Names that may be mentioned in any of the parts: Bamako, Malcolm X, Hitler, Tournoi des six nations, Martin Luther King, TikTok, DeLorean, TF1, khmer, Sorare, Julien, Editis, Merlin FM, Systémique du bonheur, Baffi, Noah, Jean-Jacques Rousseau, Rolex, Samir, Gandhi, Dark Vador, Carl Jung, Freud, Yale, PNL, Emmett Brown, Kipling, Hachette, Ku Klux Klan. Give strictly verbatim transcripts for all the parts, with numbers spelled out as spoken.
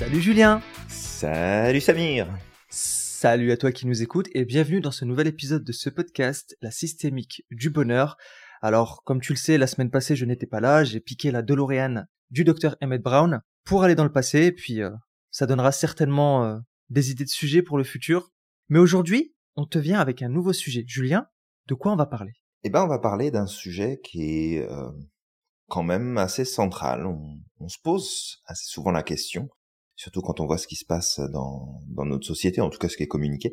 Salut Julien. Salut Samir. Salut à toi qui nous écoutes et bienvenue dans ce nouvel épisode de ce podcast, la systémique du bonheur. Alors, comme tu le sais, la semaine passée, je n'étais pas là, j'ai piqué la DeLorean du docteur Emmett Brown pour aller dans le passé, et puis euh, ça donnera certainement euh, des idées de sujets pour le futur. Mais aujourd'hui, on te vient avec un nouveau sujet. Julien, de quoi on va parler ? Eh ben, on va parler d'un sujet qui est euh, quand même assez central. On, on se pose assez souvent la question, surtout quand on voit ce qui se passe dans, dans notre société, en tout cas ce qui est communiqué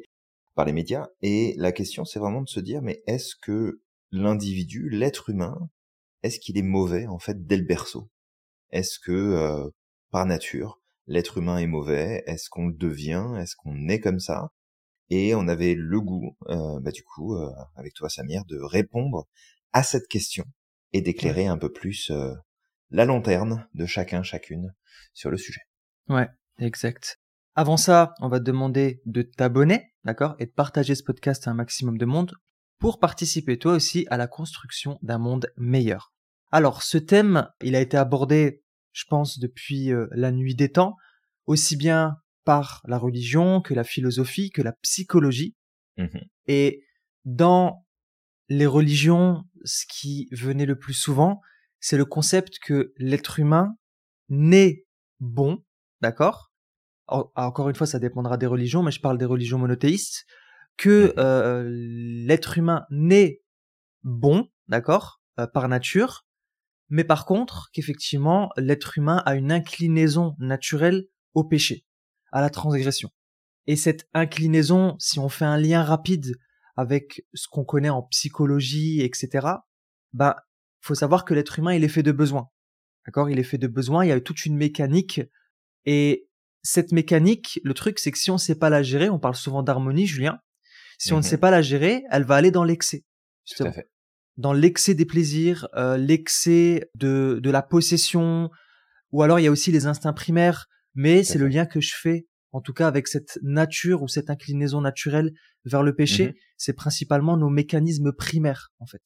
par les médias. Et la question, c'est vraiment de se dire, mais est-ce que l'individu, l'être humain, est-ce qu'il est mauvais en fait dès le berceau ? Est-ce que euh, par nature l'être humain est mauvais ? Est-ce qu'on le devient ? Est-ce qu'on est comme ça ? Et on avait le goût, euh, bah du coup, euh, avec toi Samir, de répondre à cette question et d'éclairer ouais. un peu plus euh, la lanterne de chacun, chacune sur le sujet. Ouais, exact. Avant ça, on va te demander de t'abonner, d'accord, et de partager ce podcast à un maximum de monde, pour participer toi aussi à la construction d'un monde meilleur. Alors, ce thème, il a été abordé, je pense, depuis euh, la nuit des temps, aussi bien par la religion que la philosophie, que la psychologie. Mmh. Et dans les religions, ce qui venait le plus souvent, c'est le concept que l'être humain naît bon, d'accord ? Encore une fois, ça dépendra des religions, mais je parle des religions monothéistes. que euh, l'être humain naît bon, d'accord, euh, par nature, mais par contre, qu'effectivement, l'être humain a une inclinaison naturelle au péché, à la transgression. Et cette inclinaison, si on fait un lien rapide avec ce qu'on connaît en psychologie, et cetera, bah, faut savoir que l'être humain, il est fait de besoins, d'accord ? Il est fait de besoins, il y a toute une mécanique, et cette mécanique, le truc, c'est que si on ne sait pas la gérer, on parle souvent d'harmonie, Julien, si on mmh. ne sait pas la gérer, elle va aller dans l'excès. Justement. Tout à fait. Dans l'excès des plaisirs, euh, l'excès de, de la possession, ou alors il y a aussi les instincts primaires, mais Tout c'est fait. Le lien que je fais, en tout cas avec cette nature ou cette inclinaison naturelle vers le péché, mmh. c'est principalement nos mécanismes primaires, en fait.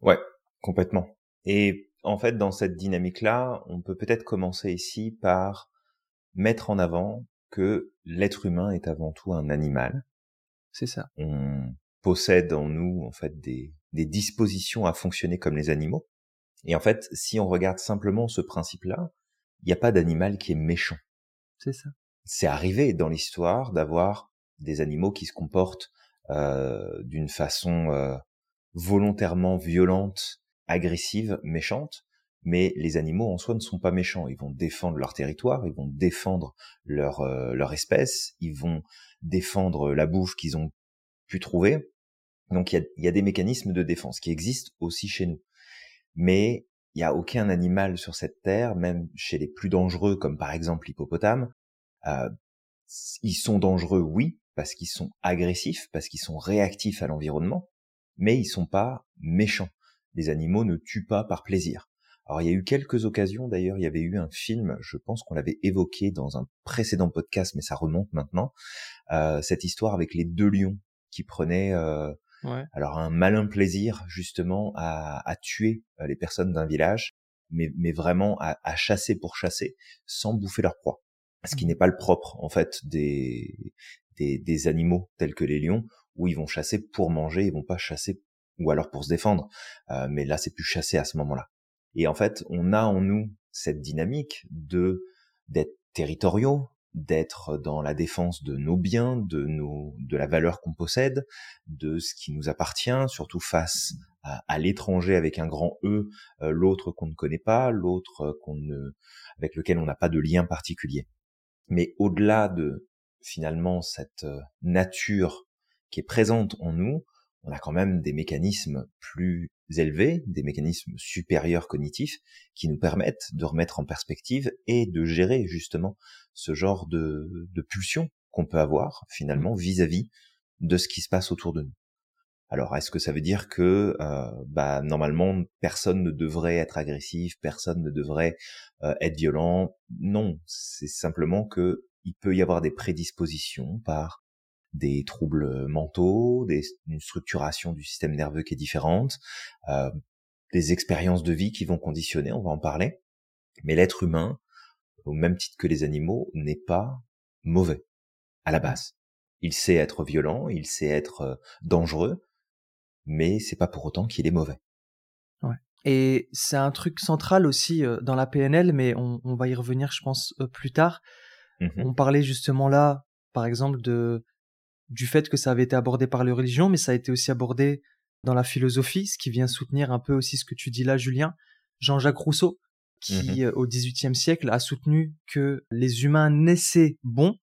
Ouais, complètement. Et en fait, dans cette dynamique-là, on peut peut-être commencer ici par mettre en avant que l'être humain est avant tout un animal. C'est ça. On possède en nous, en fait, des, des dispositions à fonctionner comme les animaux. Et en fait, si on regarde simplement ce principe-là, il n'y a pas d'animal qui est méchant. C'est ça. C'est arrivé dans l'histoire d'avoir des animaux qui se comportent euh, d'une façon euh, volontairement violente, agressive, méchante. Mais les animaux en soi ne sont pas méchants. Ils vont défendre leur territoire, ils vont défendre leur euh, leur espèce, ils vont défendre la bouffe qu'ils ont pu trouver. Donc il y a, y a des mécanismes de défense qui existent aussi chez nous. Mais il n'y a aucun animal sur cette terre, même chez les plus dangereux, comme par exemple l'hippopotame. Euh, ils sont dangereux, oui, parce qu'ils sont agressifs, parce qu'ils sont réactifs à l'environnement, mais ils sont pas méchants. Les animaux ne tuent pas par plaisir. Alors il y a eu quelques occasions, d'ailleurs il y avait eu un film, je pense qu'on l'avait évoqué dans un précédent podcast, mais ça remonte maintenant, euh, cette histoire avec les deux lions qui prenaient euh, ouais. alors un malin plaisir justement à, à tuer les personnes d'un village, mais, mais vraiment à, à chasser pour chasser, sans bouffer leur proie. Ce qui n'est pas le propre en fait des, des, des animaux tels que les lions, où ils vont chasser pour manger, ils vont pas chasser, ou alors pour se défendre, euh, mais là c'est plus chasser à ce moment-là. Et en fait, on a en nous cette dynamique de d'être territoriaux, d'être dans la défense de nos biens, de nos de la valeur qu'on possède, de ce qui nous appartient, surtout face à, à l'étranger avec un grand E, euh, l'autre qu'on ne connaît pas, l'autre qu'on ne, avec lequel on n'a pas de lien particulier. Mais au-delà de finalement cette nature qui est présente en nous, on a quand même des mécanismes plus élevés, des mécanismes supérieurs cognitifs qui nous permettent de remettre en perspective et de gérer justement ce genre de, de pulsions qu'on peut avoir finalement vis-à-vis de ce qui se passe autour de nous. Alors, est-ce que ça veut dire que euh, bah, normalement, personne ne devrait être agressif, personne ne devrait euh, être violent ? Non, c'est simplement que il peut y avoir des prédispositions par des troubles mentaux, des, une structuration du système nerveux qui est différente, euh, des expériences de vie qui vont conditionner, on va en parler. Mais l'être humain, au même titre que les animaux, n'est pas mauvais, à la base. Il sait être violent, il sait être dangereux, mais c'est pas pour autant qu'il est mauvais. Ouais. Et c'est un truc central aussi dans la P N L, mais on, on va y revenir, je pense, plus tard. Mm-hmm. On parlait justement là, par exemple, de, du fait que ça avait été abordé par les religions, mais ça a été aussi abordé dans la philosophie, ce qui vient soutenir un peu aussi ce que tu dis là, Julien. Jean-Jacques Rousseau, qui, mmh. au dix-huitième siècle, a soutenu que les humains naissaient bons,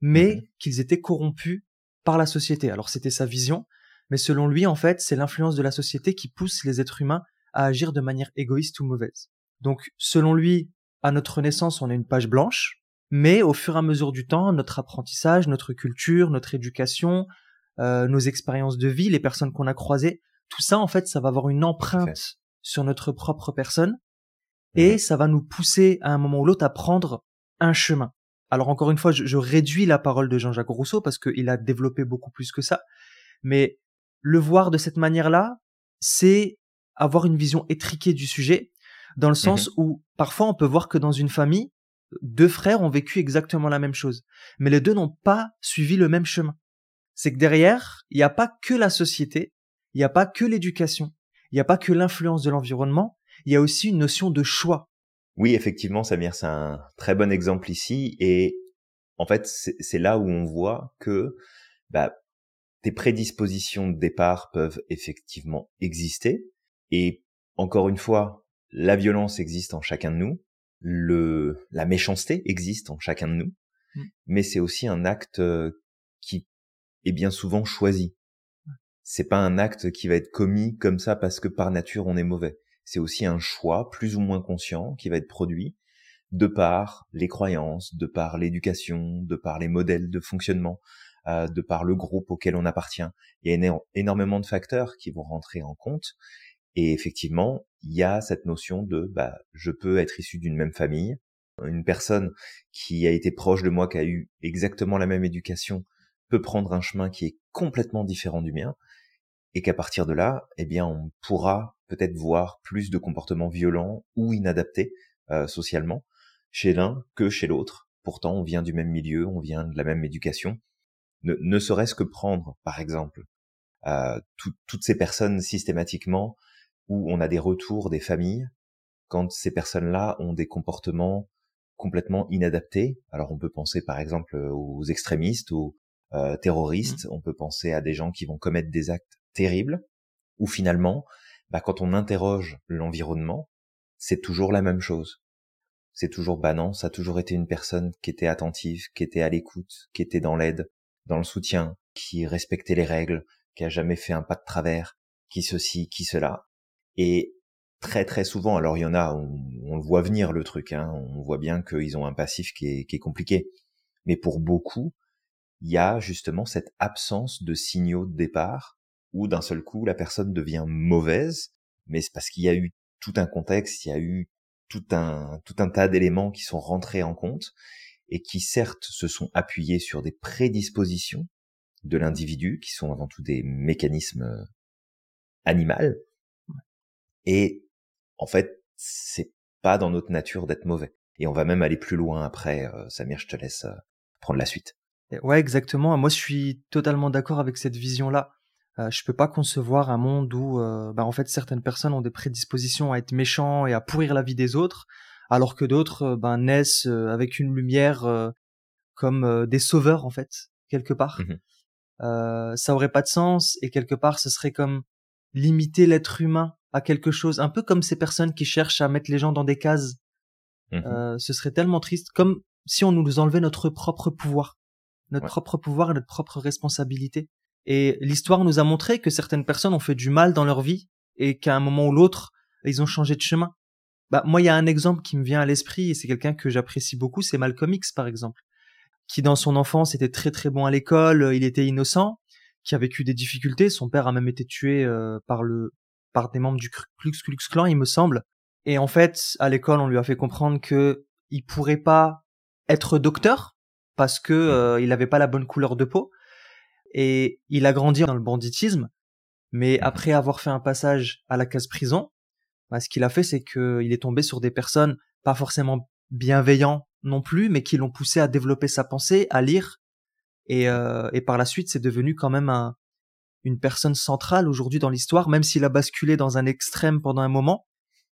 mais mmh. qu'ils étaient corrompus par la société. Alors, c'était sa vision, mais selon lui, en fait, c'est l'influence de la société qui pousse les êtres humains à agir de manière égoïste ou mauvaise. Donc, selon lui, à notre naissance, on a une page blanche, mais au fur et à mesure du temps, notre apprentissage, notre culture, notre éducation, euh, nos expériences de vie, les personnes qu'on a croisées, tout ça, en fait, ça va avoir une empreinte okay. sur notre propre personne, et ça va nous pousser à un moment ou l'autre à prendre un chemin. Alors encore une fois, je, je réduis la parole de Jean-Jacques Rousseau parce qu'il a développé beaucoup plus que ça, mais le voir de cette manière-là, c'est avoir une vision étriquée du sujet, dans le sens mmh. où parfois on peut voir que dans une famille, deux frères ont vécu exactement la même chose, mais les deux n'ont pas suivi le même chemin. C'est que derrière, il n'y a pas que la société, il n'y a pas que l'éducation, il n'y a pas que l'influence de l'environnement, il y a aussi une notion de choix. Oui, effectivement, Samir, c'est un très bon exemple ici. Et en fait, c'est, c'est là où on voit que bah, tes prédispositions de départ peuvent effectivement exister. Et encore une fois, la violence existe en chacun de nous. Le, la méchanceté existe en chacun de nous. Mmh. Mais c'est aussi un acte qui est bien souvent choisi. Mmh. C'est pas un acte qui va être commis comme ça parce que par nature, on est mauvais. C'est aussi un choix plus ou moins conscient qui va être produit de par les croyances, de par l'éducation, de par les modèles de fonctionnement, euh, de par le groupe auquel on appartient. Il y a éno- énormément de facteurs qui vont rentrer en compte. Et effectivement, il y a cette notion de bah, je peux être issu d'une même famille. Une personne qui a été proche de moi, qui a eu exactement la même éducation, peut prendre un chemin qui est complètement différent du mien. Et qu'à partir de là, eh bien, on pourra peut-être voir plus de comportements violents ou inadaptés euh, socialement chez l'un que chez l'autre. Pourtant, on vient du même milieu, on vient de la même éducation. Ne, ne serait-ce que prendre, par exemple, euh, tout, toutes ces personnes systématiquement où on a des retours des familles, quand ces personnes-là ont des comportements complètement inadaptés. Alors, on peut penser, par exemple, aux extrémistes, aux euh, terroristes. Mmh. On peut penser à des gens qui vont commettre des actes terribles, où finalement, bah, quand on interroge l'environnement, c'est toujours la même chose. C'est toujours, bah non, ça a toujours été une personne qui était attentive, qui était à l'écoute, qui était dans l'aide, dans le soutien, qui respectait les règles, qui a jamais fait un pas de travers, qui ceci, qui cela. Et très très souvent, alors il y en a, on, on le voit venir le truc, hein, on voit bien qu'ils ont un passif qui est, qui est compliqué. Mais pour beaucoup, il y a justement cette absence de signaux de départ, où d'un seul coup, la personne devient mauvaise, mais c'est parce qu'il y a eu tout un contexte, il y a eu tout un, tout un tas d'éléments qui sont rentrés en compte et qui, certes, se sont appuyés sur des prédispositions de l'individu, qui sont avant tout des mécanismes animaux. Et, en fait, c'est pas dans notre nature d'être mauvais. Et on va même aller plus loin après. Samir, je te laisse prendre la suite. Ouais, exactement. Moi, je suis totalement d'accord avec cette vision-là. Euh, je peux pas concevoir un monde où, euh, bah, en fait, certaines personnes ont des prédispositions à être méchants et à pourrir la vie des autres, alors que d'autres, euh, ben, bah, naissent euh, avec une lumière euh, comme euh, des sauveurs, en fait, quelque part. Mm-hmm. Euh, ça aurait pas de sens, et quelque part, ce serait comme limiter l'être humain à quelque chose, un peu comme ces personnes qui cherchent à mettre les gens dans des cases. Mm-hmm. Euh, ce serait tellement triste, comme si on nous enlevait notre propre pouvoir, notre ouais. propre pouvoir et notre propre responsabilité. Et l'histoire nous a montré que certaines personnes ont fait du mal dans leur vie et qu'à un moment ou l'autre, ils ont changé de chemin. Bah, moi, il y a un exemple qui me vient à l'esprit et c'est quelqu'un que j'apprécie beaucoup, c'est Malcolm X, par exemple, qui dans son enfance était très très bon à l'école, il était innocent, qui a vécu des difficultés. Son père a même été tué euh, par le par des membres du Ku Klux Klan, il me semble. Et en fait, à l'école, on lui a fait comprendre que il pourrait pas être docteur parce que euh, il avait pas la bonne couleur de peau. Et il a grandi dans le banditisme, mais après avoir fait un passage à la case prison, bah, ce qu'il a fait, c'est qu'il est tombé sur des personnes pas forcément bienveillantes non plus, mais qui l'ont poussé à développer sa pensée, à lire. Et, euh, et par la suite, c'est devenu quand même un, une personne centrale aujourd'hui dans l'histoire, même s'il a basculé dans un extrême pendant un moment.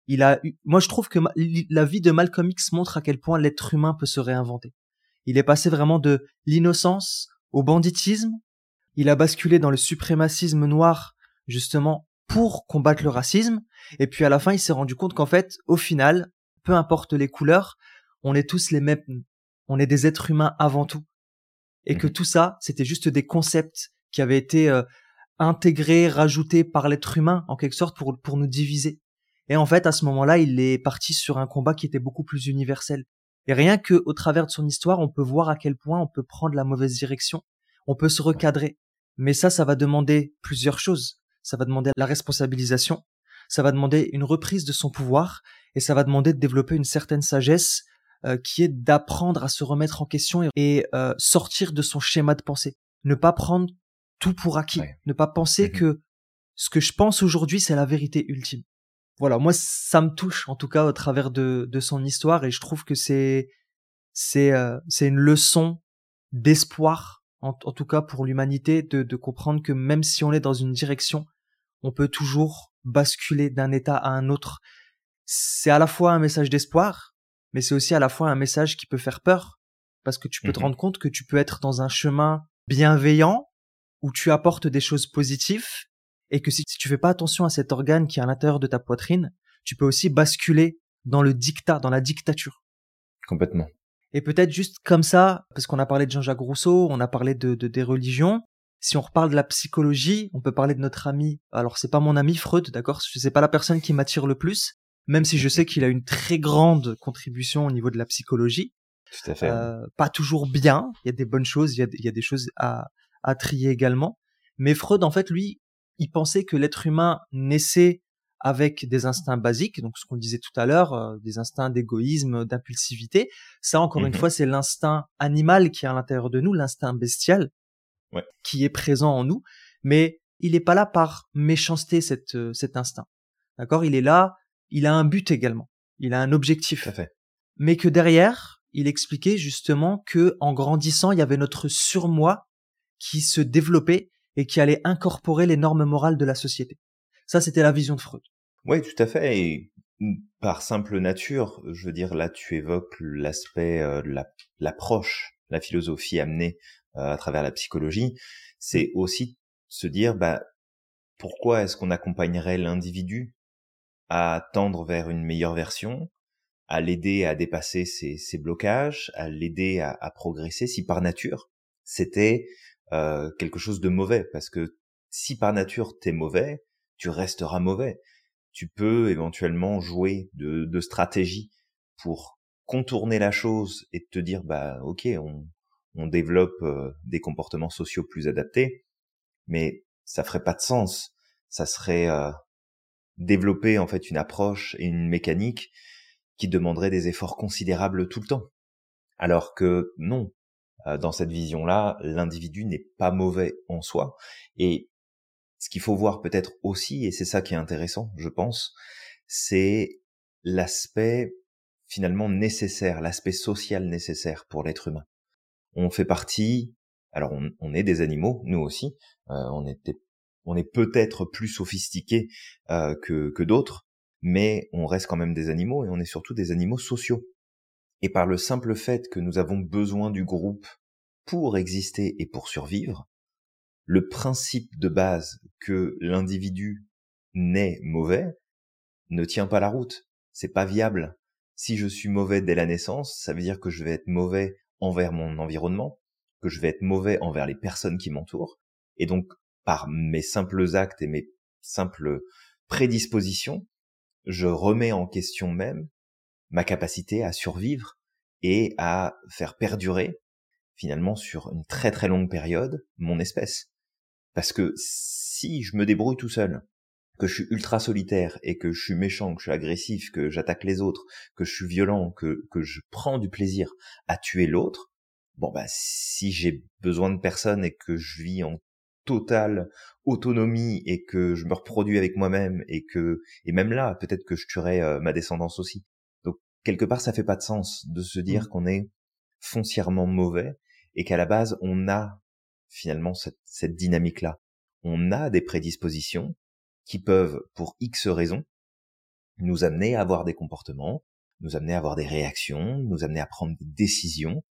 Il a eu... Moi, je trouve que ma... la vie de Malcolm X montre à quel point l'être humain peut se réinventer. Il est passé vraiment de l'innocence au banditisme. Il a basculé dans le suprémacisme noir, justement, pour combattre le racisme. Et puis, à la fin, il s'est rendu compte qu'en fait, au final, peu importe les couleurs, on est tous les mêmes. On est des êtres humains avant tout. Et que tout ça, c'était juste des concepts qui avaient été euh, intégrés, rajoutés par l'être humain, en quelque sorte, pour, pour nous diviser. Et en fait, à ce moment-là, il est parti sur un combat qui était beaucoup plus universel. Et rien que, au travers de son histoire, on peut voir à quel point on peut prendre la mauvaise direction, on peut se recadrer. Mais ça, ça va demander plusieurs choses. Ça va demander la responsabilisation, ça va demander une reprise de son pouvoir, et ça va demander de développer une certaine sagesse, euh, qui est d'apprendre à se remettre en question et, et euh, sortir de son schéma de pensée. Ne pas prendre tout pour acquis. Ouais. Ne pas penser mmh. que ce que je pense aujourd'hui, c'est la vérité ultime. Voilà, moi, ça me touche, en tout cas, au travers de, de son histoire, et je trouve que c'est, c'est, euh, c'est une leçon d'espoir, en, en tout cas pour l'humanité, de, de comprendre que même si on est dans une direction, on peut toujours basculer d'un état à un autre. C'est à la fois un message d'espoir, mais c'est aussi à la fois un message qui peut faire peur, parce que tu peux mmh. te rendre compte que tu peux être dans un chemin bienveillant, où tu apportes des choses positives, et que si tu fais pas attention à cet organe qui est à l'intérieur de ta poitrine, tu peux aussi basculer dans le dictat, dans la dictature. Complètement. Et peut-être juste comme ça, parce qu'on a parlé de Jean-Jacques Rousseau, on a parlé de, de des religions. Si on reparle de la psychologie, on peut parler de notre ami. Alors c'est pas mon ami Freud, d'accord ? C'est pas la personne qui m'attire le plus, même si je sais qu'il a une très grande contribution au niveau de la psychologie. Tout à fait. Euh, pas toujours bien. Il y a des bonnes choses, il y a, il y a des choses à, à trier également. Mais Freud, en fait, lui. Il pensait que l'être humain naissait avec des instincts basiques, donc ce qu'on disait tout à l'heure, euh, des instincts d'égoïsme, d'impulsivité. Ça, encore mmh. une fois, c'est l'instinct animal qui est à l'intérieur de nous, l'instinct bestial, ouais. qui est présent en nous. Mais il n'est pas là par méchanceté, cette, euh, cet instinct. D'accord ? Il est là, il a un but également, il a un objectif. Tout à fait. Mais que derrière, il expliquait justement qu'en grandissant, il y avait notre surmoi qui se développait et qui allait incorporer les normes morales de la société. Ça, c'était la vision de Freud. Oui, tout à fait. Et par simple nature, je veux dire, là, tu évoques l'aspect, euh, la, l'approche, la philosophie amenée euh, à travers la psychologie. C'est aussi se dire, bah, pourquoi est-ce qu'on accompagnerait l'individu à tendre vers une meilleure version, à l'aider à dépasser ses, ses blocages, à l'aider à, à progresser, si par nature, c'était... Euh, quelque chose de mauvais, parce que si par nature t'es mauvais, tu resteras mauvais. Tu peux éventuellement jouer de, de stratégie pour contourner la chose et te dire bah ok, on, on développe euh, des comportements sociaux plus adaptés, mais ça ferait pas de sens. Ça serait euh, développer en fait une approche et une mécanique qui demanderait des efforts considérables tout le temps. Alors que non. Dans cette vision-là, l'individu n'est pas mauvais en soi. Et ce qu'il faut voir peut-être aussi, et c'est ça qui est intéressant, je pense, c'est l'aspect finalement nécessaire, l'aspect social nécessaire pour l'être humain. On fait partie, alors on, on est des animaux, nous aussi, euh, on, était, on est peut-être plus sophistiqués euh, que, que d'autres, mais on reste quand même des animaux et on est surtout des animaux sociaux. Et par le simple fait que nous avons besoin du groupe pour exister et pour survivre, le principe de base que l'individu naît mauvais ne tient pas la route. C'est pas viable. Si je suis mauvais dès la naissance, ça veut dire que je vais être mauvais envers mon environnement, que je vais être mauvais envers les personnes qui m'entourent. Et donc, par mes simples actes et mes simples prédispositions, je remets en question même ma capacité à survivre et à faire perdurer, finalement, sur une très très longue période, mon espèce. Parce que si je me débrouille tout seul, que je suis ultra solitaire et que je suis méchant, que je suis agressif, que j'attaque les autres, que je suis violent, que, que je prends du plaisir à tuer l'autre, bon bah si j'ai besoin de personne et que je vis en totale autonomie et que je me reproduis avec moi-même et que et même là, peut-être que je tuerai euh, ma descendance aussi. quelque part, ça fait pas de sens de se dire mmh. qu'on est foncièrement mauvais et qu'à la base, on a finalement cette, cette dynamique-là. On a des prédispositions qui peuvent, pour X raisons, nous amener à avoir des comportements, nous amener à avoir des réactions, nous amener à prendre des décisions,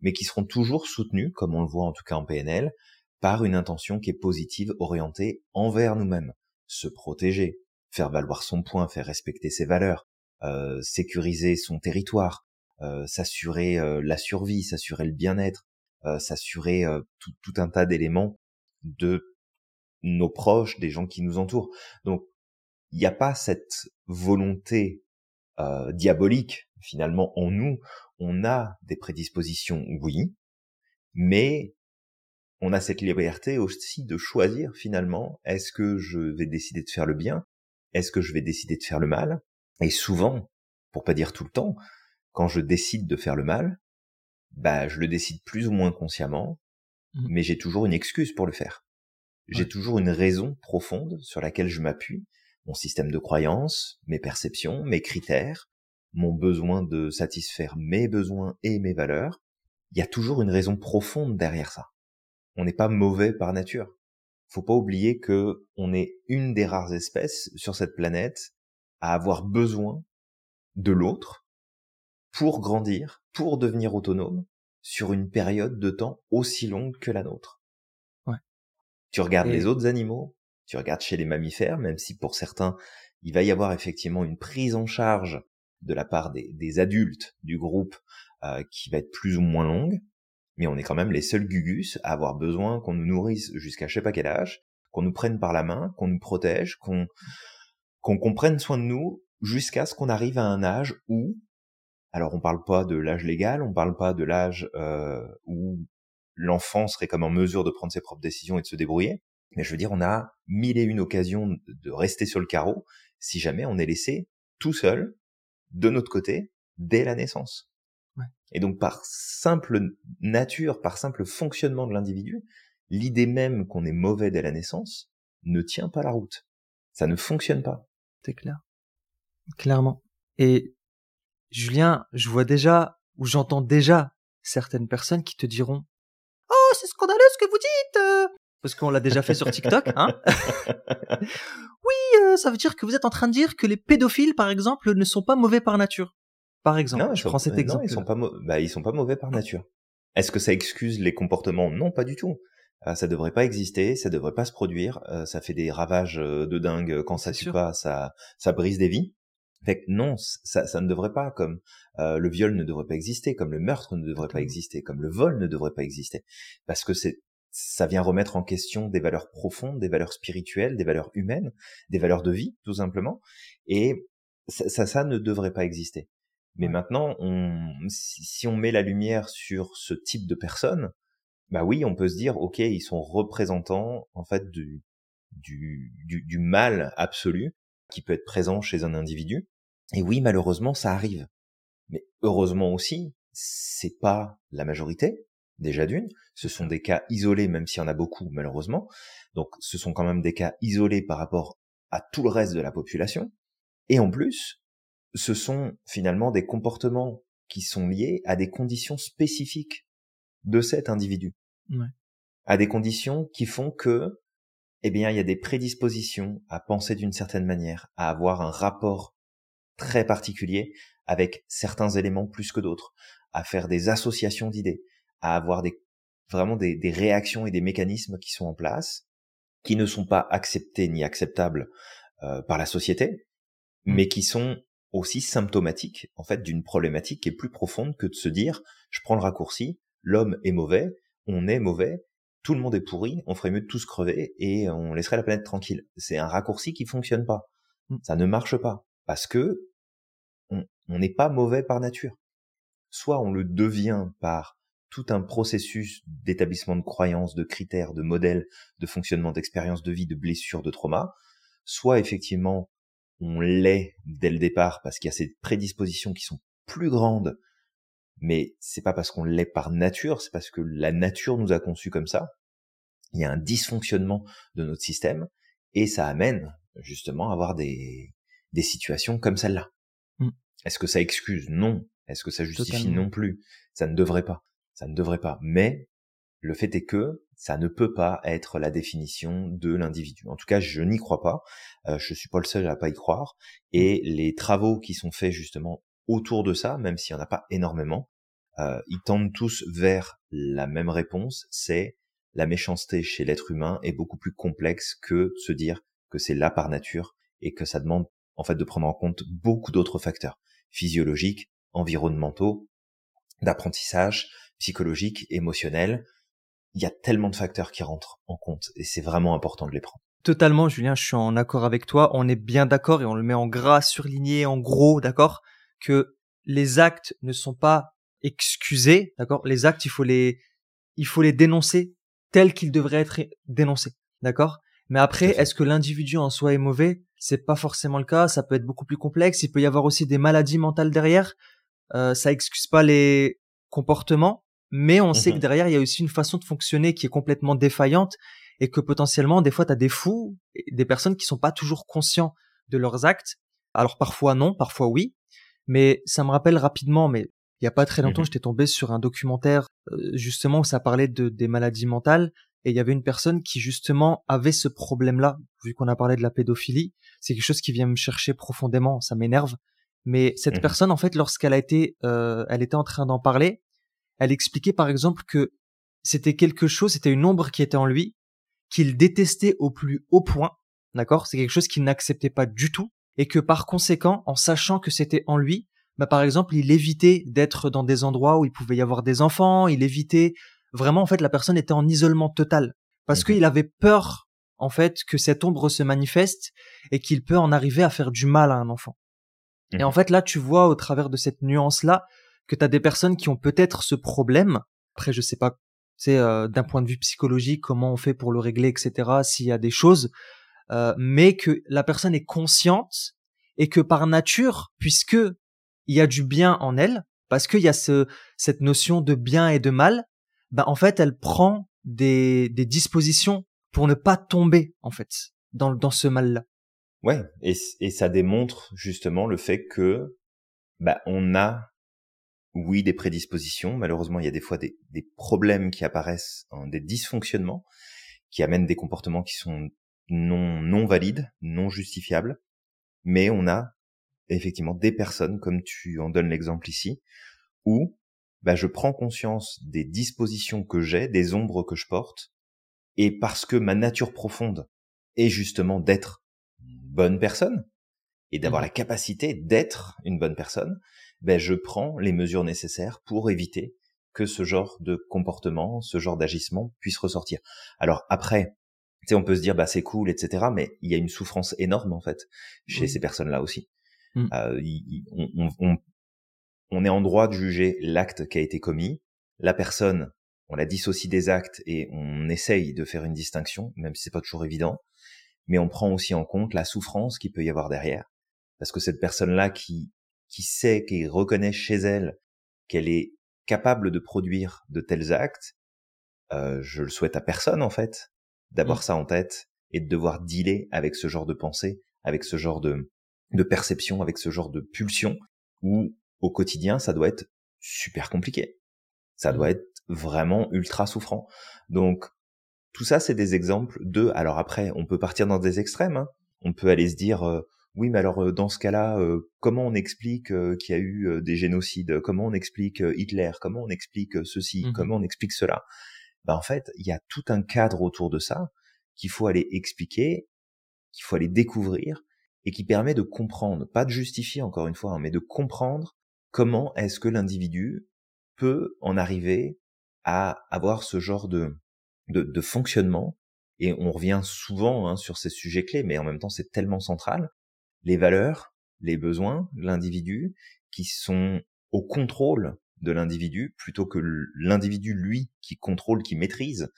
mais qui seront toujours soutenues, comme on le voit en tout cas en P N L, par une intention qui est positive, orientée envers nous-mêmes. Se protéger, faire valoir son point, faire respecter ses valeurs, euh, sécuriser son territoire, euh, s'assurer euh, la survie, s'assurer le bien-être, euh, s'assurer euh, tout, tout un tas d'éléments de nos proches, des gens qui nous entourent. Donc, il n'y a pas cette volonté euh, diabolique, finalement, en nous. On a des prédispositions, oui, mais on a cette liberté aussi de choisir, finalement, est-ce que je vais décider de faire le bien? Est-ce que je vais décider de faire le mal? Et souvent, pour pas dire tout le temps, quand je décide de faire le mal, bah, je le décide plus ou moins consciemment, mmh. mais j'ai toujours une excuse pour le faire. J'ai ouais. toujours une raison profonde sur laquelle je m'appuie, mon système de croyances, mes perceptions, mes critères, mon besoin de satisfaire mes besoins et mes valeurs. Il y a toujours une raison profonde derrière ça. On n'est pas mauvais par nature. Faut pas oublier que on est une des rares espèces sur cette planète à avoir besoin de l'autre pour grandir, pour devenir autonome sur une période de temps aussi longue que la nôtre. Ouais. Tu regardes et... les autres animaux, tu regardes chez les mammifères, même si pour certains, il va y avoir effectivement une prise en charge de la part des, des adultes du groupe euh, qui va être plus ou moins longue, mais on est quand même les seuls gugus à avoir besoin qu'on nous nourrisse jusqu'à je sais pas quel âge, qu'on nous prenne par la main, qu'on nous protège, qu'on qu'on, qu'on prenne soin de nous jusqu'à ce qu'on arrive à un âge où, alors on parle pas de l'âge légal, on parle pas de l'âge euh, où l'enfant serait comme en mesure de prendre ses propres décisions et de se débrouiller, mais je veux dire, on a mille et une occasions de rester sur le carreau si jamais on est laissé tout seul, de notre côté, dès la naissance. Ouais. Et donc par simple nature, par simple fonctionnement de l'individu, l'idée même qu'on est mauvais dès la naissance ne tient pas la route. Ça ne fonctionne pas. C'est clair. Clairement. Et Julien, je vois déjà, ou j'entends déjà certaines personnes qui te diront « Oh, c'est scandaleux ce que vous dites euh... !» Parce qu'on l'a déjà fait sur TikTok, hein. Oui, euh, ça veut dire que vous êtes en train de dire que les pédophiles, par exemple, ne sont pas mauvais par nature. Par exemple, non, je prends cet exemple. Non, ils sont pas mau- bah, ils sont pas mauvais par nature. Est-ce que ça excuse les comportements? Non, pas du tout. Euh, ça devrait pas exister, ça devrait pas se produire. Euh, ça fait des ravages de dingue quand ça tue pas, ça, ça brise des vies. Fait que non, ça, ça ne devrait pas. Comme euh, le viol ne devrait pas exister, comme le meurtre ne devrait pas exister, comme le vol ne devrait pas exister, parce que c'est ça vient remettre en question des valeurs profondes, des valeurs spirituelles, des valeurs humaines, des valeurs de vie, tout simplement. Et ça, ça, ça ne devrait pas exister. Mais maintenant, on, si on met la lumière sur ce type de personnes, bah oui, on peut se dire, ok, ils sont représentants en fait du, du, du, du mal absolu qui peut être présent chez un individu. Et oui, malheureusement, ça arrive. Mais heureusement aussi, c'est pas la majorité. Déjà d'une, ce sont des cas isolés, même s'il y en a beaucoup, malheureusement. Donc, ce sont quand même des cas isolés par rapport à tout le reste de la population. Et en plus, ce sont finalement des comportements qui sont liés à des conditions spécifiques de cet individu. Ouais. À des conditions qui font que, eh bien, il y a des prédispositions à penser d'une certaine manière, à avoir un rapport très particulier avec certains éléments plus que d'autres, à faire des associations d'idées, à avoir des, vraiment des, des réactions et des mécanismes qui sont en place, qui ne sont pas acceptés ni acceptables euh, par la société, mais qui sont aussi symptomatiques en fait d'une problématique qui est plus profonde que de se dire je prends le raccourci, l'homme est mauvais, on est mauvais, tout le monde est pourri, on ferait mieux de tous crever et on laisserait la planète tranquille. C'est un raccourci qui fonctionne pas, ça ne marche pas parce que on on n'est pas mauvais par nature. Soit on le devient par tout un processus d'établissement de croyances, de critères, de modèles, de fonctionnement, d'expérience de vie, de blessures, de traumas, soit effectivement on l'est dès le départ parce qu'il y a ces prédispositions qui sont plus grandes, mais c'est pas parce qu'on l'est par nature, c'est parce que la nature nous a conçus comme ça. Il y a un dysfonctionnement de notre système et ça amène justement à avoir des, des situations comme celle-là. Mmh. Est-ce que ça excuse? Non. Est-ce que ça justifie? Totalement. Non plus. Ça ne devrait pas. Ça ne devrait pas. Mais le fait est que ça ne peut pas être la définition de l'individu. En tout cas, je n'y crois pas. Euh, je suis pas le seul à pas y croire. Et les travaux qui sont faits justement autour de ça, même s'il n'y en a pas énormément, euh, ils tendent tous vers la même réponse. C'est la méchanceté chez l'être humain est beaucoup plus complexe que de se dire que c'est là par nature et que ça demande en fait de prendre en compte beaucoup d'autres facteurs physiologiques, environnementaux, d'apprentissage, psychologiques, émotionnels. Il y a tellement de facteurs qui rentrent en compte et c'est vraiment important de les prendre. Totalement, Julien, je suis en accord avec toi. On est bien d'accord et on le met en gras, surligné, en gros, d'accord, que les actes ne sont pas excusés, d'accord. Les actes, il faut les, il faut les dénoncer tels qu'ils devraient être dénoncés, d'accord. Mais après, est-ce que l'individu en soi est mauvais? C'est pas forcément le cas. Ça peut être beaucoup plus complexe. Il peut y avoir aussi des maladies mentales derrière. Euh, ça excuse pas les comportements, mais on mm-hmm. sait que derrière il y a aussi une façon de fonctionner qui est complètement défaillante et que potentiellement des fois t'as des fous, des personnes qui sont pas toujours conscients de leurs actes. Alors parfois non, parfois oui. Mais ça me rappelle rapidement, mais il y a pas très longtemps, mm-hmm. j'étais tombé sur un documentaire euh, justement où ça parlait de des maladies mentales. Et il y avait une personne qui, justement, avait ce problème-là, vu qu'on a parlé de la pédophilie. C'est quelque chose qui vient me chercher profondément, ça m'énerve. Mais cette mmh. personne, en fait, lorsqu'elle a été, euh, elle était en train d'en parler, elle expliquait, par exemple, que c'était quelque chose, c'était une ombre qui était en lui, qu'il détestait au plus haut point, d'accord? C'est quelque chose qu'il n'acceptait pas du tout. Et que, par conséquent, en sachant que c'était en lui, bah, par exemple, il évitait d'être dans des endroits où il pouvait y avoir des enfants, il évitait... Vraiment, en fait, la personne était en isolement total parce okay. qu'il avait peur, en fait, que cette ombre se manifeste et qu'il peut en arriver à faire du mal à un enfant. Okay. Et en fait, là, tu vois, au travers de cette nuance-là, que t'as des personnes qui ont peut-être ce problème. Après, je sais pas, c'est euh, d'un point de vue psychologique, comment on fait pour le régler, et cetera, s'il y a des choses, euh, mais que la personne est consciente et que par nature, puisque il y a du bien en elle, parce qu'il y a ce, cette notion de bien et de mal, bah, en fait, elle prend des, des dispositions pour ne pas tomber, en fait, dans, dans ce mal-là. Ouais. Et, et ça démontre, justement, le fait que, bah, on a, oui, des prédispositions. Malheureusement, il y a des fois des, des problèmes qui apparaissent, hein, des dysfonctionnements, qui amènent des comportements qui sont non, non valides, non justifiables. Mais on a, effectivement, des personnes, comme tu en donnes l'exemple ici, où, bah, je prends conscience des dispositions que j'ai, des ombres que je porte, et parce que ma nature profonde est justement d'être une bonne personne, et d'avoir mmh. la capacité d'être une bonne personne, bah, je prends les mesures nécessaires pour éviter que ce genre de comportement, ce genre d'agissement puisse ressortir. Alors après, tu sais, on peut se dire, bah, c'est cool, et cetera, mais il y a une souffrance énorme, en fait, chez mmh. ces personnes-là aussi. Mmh. Euh, y, y, on, on, on On est en droit de juger l'acte qui a été commis. La personne, on la dissocie des actes et on essaye de faire une distinction, même si c'est pas toujours évident. Mais on prend aussi en compte la souffrance qu'il peut y avoir derrière. Parce que cette personne-là qui, qui sait, qui reconnaît chez elle qu'elle est capable de produire de tels actes, euh, je le souhaite à personne, en fait, d'avoir mmh. ça en tête et de devoir dealer avec ce genre de pensée, avec ce genre de, de perception, avec ce genre de pulsion où au quotidien, ça doit être super compliqué. Ça doit être vraiment ultra souffrant. Donc, tout ça, c'est des exemples de... Alors après, on peut partir dans des extrêmes. Hein. On peut aller se dire, euh, oui, mais alors euh, dans ce cas-là, euh, comment on explique euh, qu'il y a eu euh, des génocides? Comment on explique euh, Hitler? Comment on explique euh, ceci? Mmh. Comment on explique cela? Ben, en fait, il y a tout un cadre autour de ça qu'il faut aller expliquer, qu'il faut aller découvrir et qui permet de comprendre, pas de justifier encore une fois, hein, mais de comprendre comment est-ce que l'individu peut en arriver à avoir ce genre de, de, de fonctionnement? Et on revient souvent hein, sur ces sujets clés, mais en même temps, c'est tellement central. Les valeurs, les besoins de l'individu qui sont au contrôle de l'individu plutôt que l'individu, lui, qui contrôle, qui maîtrise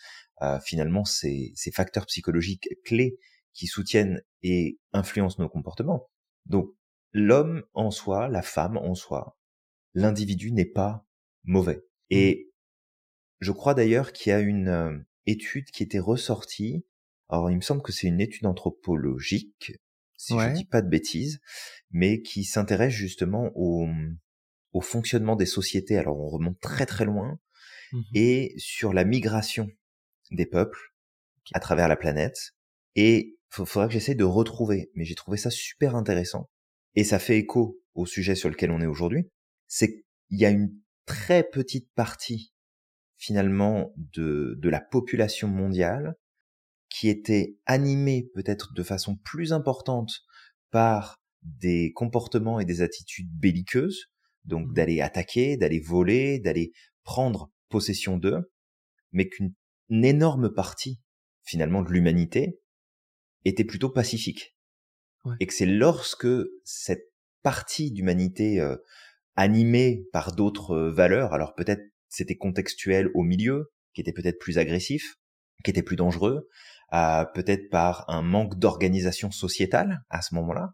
euh, finalement ces, ces facteurs psychologiques clés qui soutiennent et influencent nos comportements. Donc, l'homme en soi, la femme en soi, l'individu n'est pas mauvais. Et je crois d'ailleurs qu'il y a une euh, étude qui était ressortie. Alors, il me semble que c'est une étude anthropologique. si ouais. je dis pas de bêtises, mais qui s'intéresse justement au, au fonctionnement des sociétés. Alors, on remonte très très loin, mmh. et sur la migration des peuples à travers la planète. Et il faudra que j'essaie de retrouver, mais j'ai trouvé ça super intéressant. Et ça fait écho au sujet sur lequel on est aujourd'hui. C'est qu'il y a une très petite partie, finalement, de, de la population mondiale qui était animée peut-être de façon plus importante par des comportements et des attitudes belliqueuses, donc d'aller attaquer, d'aller voler, d'aller prendre possession d'eux, mais qu'une énorme partie, finalement, de l'humanité était plutôt pacifique. Ouais. Et que c'est lorsque cette partie d'humanité euh, animée par d'autres euh, valeurs, alors peut-être c'était contextuel au milieu, qui était peut-être plus agressif, qui était plus dangereux, euh, peut-être par un manque d'organisation sociétale à ce moment-là,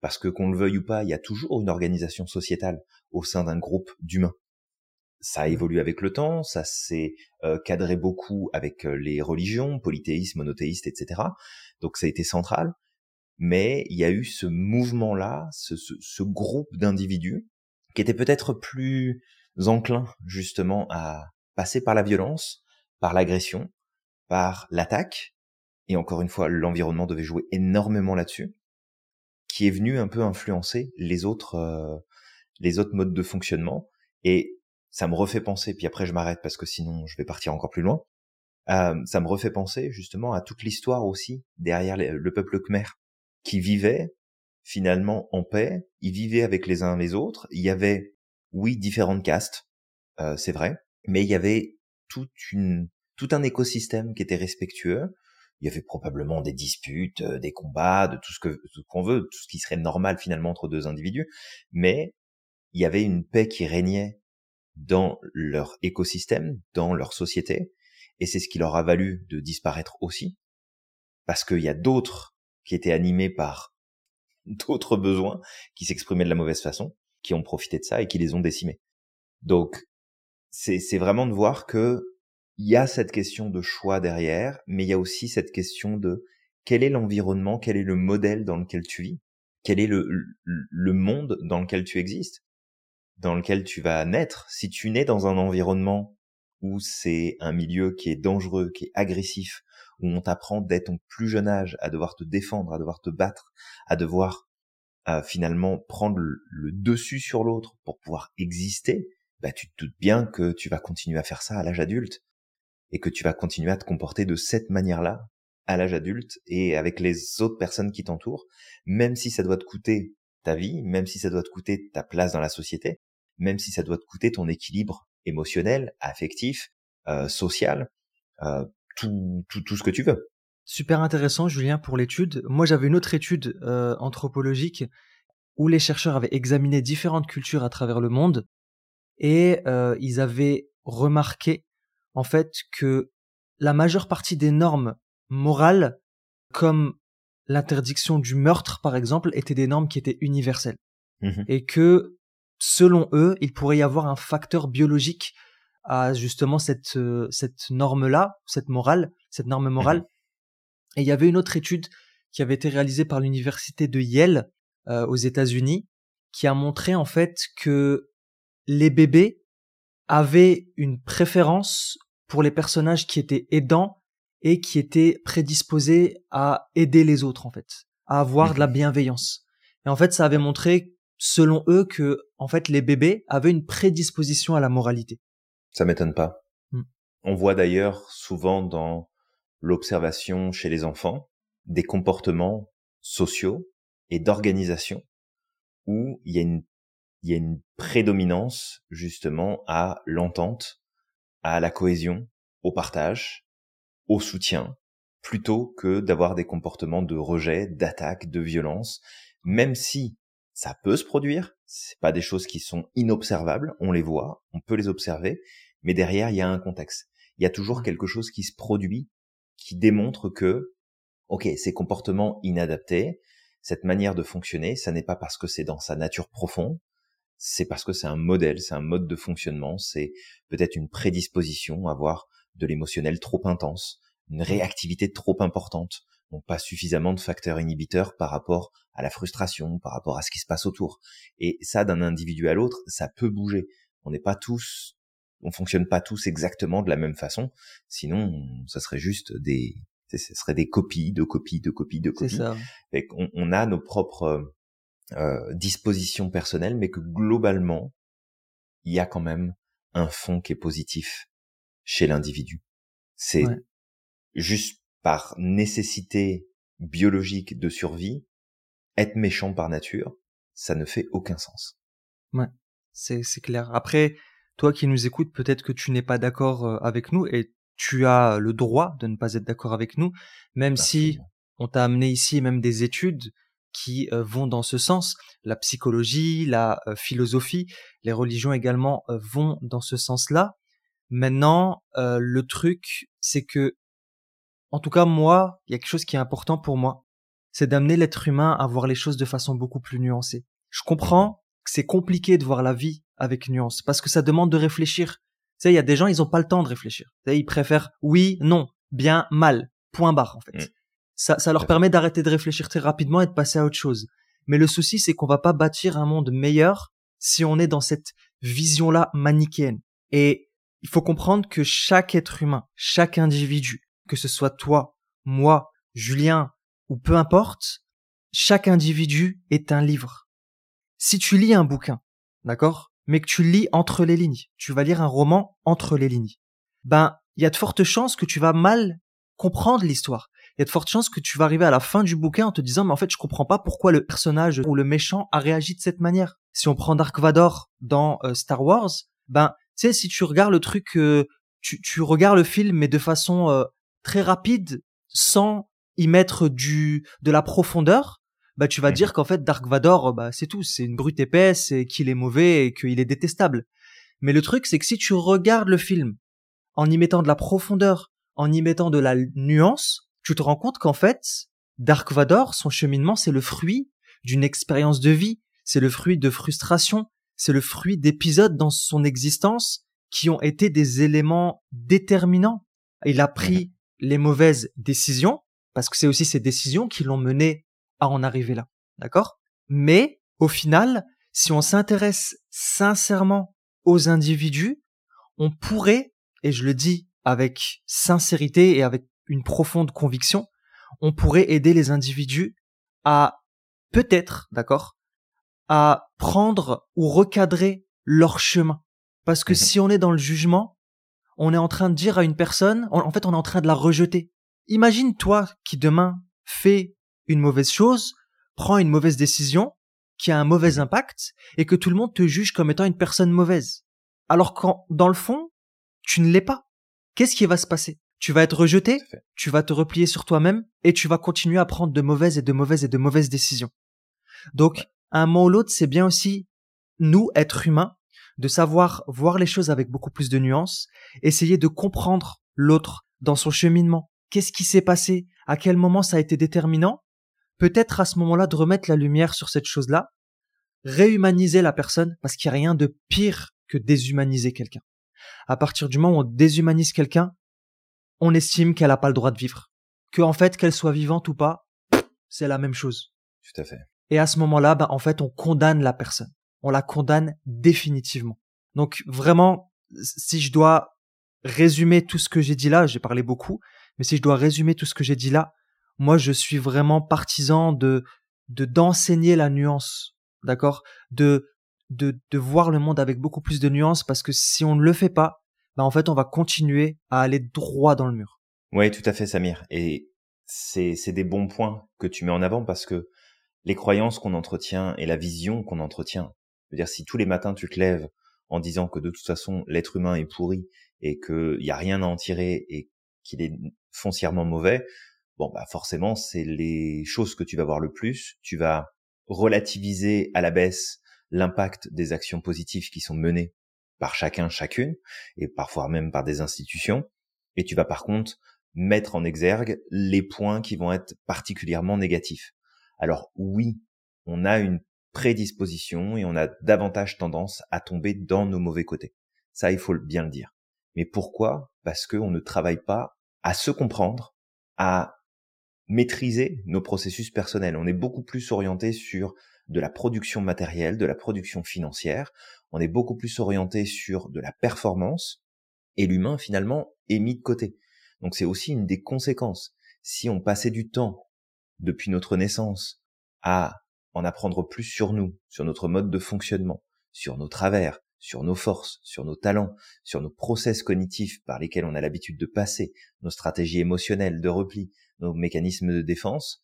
parce que qu'on le veuille ou pas, il y a toujours une organisation sociétale au sein d'un groupe d'humains. Ça a évolué avec le temps, ça s'est euh, cadré beaucoup avec euh, les religions, polythéistes, monothéistes, et cetera. Donc ça a été central. Mais il y a eu ce mouvement-là, ce, ce, ce groupe d'individus qui était peut-être plus enclin justement à passer par la violence, par l'agression, par l'attaque, et encore une fois, l'environnement devait jouer énormément là-dessus, qui est venu un peu influencer les autres, euh, les autres modes de fonctionnement. Et ça me refait penser, puis après je m'arrête parce que sinon je vais partir encore plus loin, euh, ça me refait penser justement à toute l'histoire aussi derrière les, le peuple khmer, qui vivaient finalement en paix, ils vivaient avec les uns les autres. Il y avait, oui, différentes castes, euh, c'est vrai, mais il y avait toute une, tout un écosystème qui était respectueux. Il y avait probablement des disputes, euh, des combats, de tout ce que tout qu'on veut, tout ce qui serait normal finalement entre deux individus, mais il y avait une paix qui régnait dans leur écosystème, dans leur société, et c'est ce qui leur a valu de disparaître aussi, parce qu'il y a d'autres qui étaient animés par d'autres besoins, qui s'exprimaient de la mauvaise façon, qui ont profité de ça et qui les ont décimés. Donc, c'est, c'est vraiment de voir que il y a cette question de choix derrière, mais il y a aussi cette question de quel est l'environnement, quel est le modèle dans lequel tu vis, quel est le, le, le monde dans lequel tu existes, dans lequel tu vas naître. Si tu nais dans un environnement où c'est un milieu qui est dangereux, qui est agressif, où on t'apprend dès ton plus jeune âge à devoir te défendre, à devoir te battre, à devoir euh, finalement prendre le, le dessus sur l'autre pour pouvoir exister, bah tu te doutes bien que tu vas continuer à faire ça à l'âge adulte et que tu vas continuer à te comporter de cette manière-là à l'âge adulte et avec les autres personnes qui t'entourent, même si ça doit te coûter ta vie, même si ça doit te coûter ta place dans la société, même si ça doit te coûter ton équilibre émotionnel, affectif, euh, social, euh, Tout, tout, tout ce que tu veux. Super intéressant, Julien, pour l'étude. Moi, j'avais une autre étude euh, anthropologique où les chercheurs avaient examiné différentes cultures à travers le monde et euh, ils avaient remarqué, en fait, que la majeure partie des normes morales, comme l'interdiction du meurtre, par exemple, étaient des normes qui étaient universelles. Mmh. Et que, selon eux, il pourrait y avoir un facteur biologique à justement cette euh, cette norme là, cette morale, cette norme morale. Mmh. Et il y avait une autre étude qui avait été réalisée par l'université de Yale euh, aux États-Unis, qui a montré en fait que les bébés avaient une préférence pour les personnages qui étaient aidants et qui étaient prédisposés à aider les autres en fait, à avoir mmh. de la bienveillance. Et en fait, ça avait montré selon eux que en fait les bébés avaient une prédisposition à la moralité. Ça m'étonne pas. Mm. On voit d'ailleurs souvent dans l'observation chez les enfants des comportements sociaux et d'organisation où il y a une, il y a une prédominance justement à l'entente, à la cohésion, au partage, au soutien, plutôt que d'avoir des comportements de rejet, d'attaque, de violence, même si ça peut se produire. C'est pas des choses qui sont inobservables, on les voit, on peut les observer, mais derrière, il y a un contexte. Il y a toujours quelque chose qui se produit, qui démontre que, ok, ces comportements inadaptés, cette manière de fonctionner, ça n'est pas parce que c'est dans sa nature profonde, c'est parce que c'est un modèle, c'est un mode de fonctionnement, c'est peut-être une prédisposition à avoir de l'émotionnel trop intense, une réactivité trop importante. n'ont pas suffisamment de facteurs inhibiteurs par rapport à la frustration, par rapport à ce qui se passe autour. Et ça, d'un individu à l'autre, ça peut bouger. On n'est pas tous, on fonctionne pas tous exactement de la même façon. Sinon, ça serait juste des, ce serait des copies, de copies, de copies, de copies. C'est ça. Fait qu'on, on a nos propres euh, dispositions personnelles, mais que globalement, il y a quand même un fond qui est positif chez l'individu. C'est ouais. juste par nécessité biologique de survie, être méchant par nature, ça ne fait aucun sens. Ouais, c'est, c'est clair. Après, toi qui nous écoutes, peut-être que tu n'es pas d'accord avec nous et tu as le droit de ne pas être d'accord avec nous, même si on t'a amené ici même des études qui vont dans ce sens. La psychologie, la philosophie, les religions également vont dans ce sens-là. Maintenant, euh, le truc, c'est que, en tout cas, moi, il y a quelque chose qui est important pour moi, c'est d'amener l'être humain à voir les choses de façon beaucoup plus nuancée. Je comprends que c'est compliqué de voir la vie avec nuance, parce que ça demande de réfléchir. Tu sais, il y a des gens, ils n'ont pas le temps de réfléchir. Tu sais, ils préfèrent oui, non, bien, mal, point barre, en fait. Mmh. Ça, ça leur permet d'arrêter de réfléchir très rapidement et de passer à autre chose. Mais le souci, c'est qu'on va pas bâtir un monde meilleur si on est dans cette vision-là manichéenne. Et il faut comprendre que chaque être humain, chaque individu, que ce soit toi, moi, Julien, ou peu importe, chaque individu est un livre. Si tu lis un bouquin, d'accord, mais que tu lis entre les lignes, tu vas lire un roman entre les lignes, ben, il y a de fortes chances que tu vas mal comprendre l'histoire. Il y a de fortes chances que tu vas arriver à la fin du bouquin en te disant « mais en fait, je comprends pas pourquoi le personnage ou le méchant a réagi de cette manière ». Si on prend Dark Vador dans euh, Star Wars, ben, tu sais, si tu regardes le truc, euh, tu, tu regardes le film, mais de façon euh, très rapide, sans y mettre du de la profondeur, bah tu vas mmh. dire qu'en fait Dark Vador, bah c'est tout, c'est une brute épaisse et qu'il est mauvais et qu'il est détestable. Mais le truc, c'est que si tu regardes le film en y mettant de la profondeur, en y mettant de la nuance, tu te rends compte qu'en fait Dark Vador, son cheminement, c'est le fruit d'une expérience de vie, c'est le fruit de frustration, c'est le fruit d'épisodes dans son existence qui ont été des éléments déterminants. Il a pris les mauvaises décisions, parce que c'est aussi ces décisions qui l'ont mené à en arriver là, d'accord ? Mais au final, si on s'intéresse sincèrement aux individus, on pourrait, et je le dis avec sincérité et avec une profonde conviction, on pourrait aider les individus à peut-être, d'accord, à prendre ou recadrer leur chemin. Parce que mmh. si on est dans le jugement, on est en train de dire à une personne, en fait on est en train de la rejeter. Imagine toi qui demain fais une mauvaise chose, prends une mauvaise décision, qui a un mauvais impact, et que tout le monde te juge comme étant une personne mauvaise. Alors qu'en, dans le fond, tu ne l'es pas. Qu'est-ce qui va se passer ? Tu vas être rejeté, tu vas te replier sur toi-même, et tu vas continuer à prendre de mauvaises et de mauvaises et de mauvaises décisions. Donc, ouais. à un moment ou l'autre, c'est bien aussi, nous, êtres humains, de savoir voir les choses avec beaucoup plus de nuances, essayer de comprendre l'autre dans son cheminement. Qu'est-ce qui s'est passé ? À quel moment ça a été déterminant ? Peut-être à ce moment-là de remettre la lumière sur cette chose-là, réhumaniser la personne, parce qu'il n'y a rien de pire que déshumaniser quelqu'un. À partir du moment où on déshumanise quelqu'un, on estime qu'elle n'a pas le droit de vivre. Que, en fait, qu'elle soit vivante ou pas, c'est la même chose. Tout à fait. Et à ce moment-là, ben, en fait, on condamne la personne. On la condamne définitivement. Donc vraiment, si je dois résumer tout ce que j'ai dit là, j'ai parlé beaucoup, mais si je dois résumer tout ce que j'ai dit là, moi, je suis vraiment partisan de, de, d'enseigner la nuance, d'accord? De, de, de voir le monde avec beaucoup plus de nuances, parce que si on ne le fait pas, bah, en fait, on va continuer à aller droit dans le mur. Oui, tout à fait, Samir. Et c'est, c'est des bons points que tu mets en avant, parce que les croyances qu'on entretient et la vision qu'on entretient. C'est-à-dire, si tous les matins tu te lèves en disant que de toute façon, l'être humain est pourri et qu'il n'y a rien à en tirer et qu'il est foncièrement mauvais, bon bah forcément c'est les choses que tu vas voir le plus, tu vas relativiser à la baisse l'impact des actions positives qui sont menées par chacun, chacune, et parfois même par des institutions, et tu vas par contre mettre en exergue les points qui vont être particulièrement négatifs. Alors oui, on a une prédisposition et on a davantage tendance à tomber dans nos mauvais côtés, ça il faut bien le dire. Mais pourquoi ? Parce qu'on ne travaille pas à se comprendre, à maîtriser nos processus personnels. On est beaucoup plus orienté sur de la production matérielle, de la production financière. On est beaucoup plus orienté sur de la performance et l'humain, finalement, est mis de côté. Donc, c'est aussi une des conséquences. Si on passait du temps depuis notre naissance à en apprendre plus sur nous, sur notre mode de fonctionnement, sur nos travers, sur nos forces, sur nos talents, sur nos process cognitifs par lesquels on a l'habitude de passer, nos stratégies émotionnelles de repli, nos mécanismes de défense,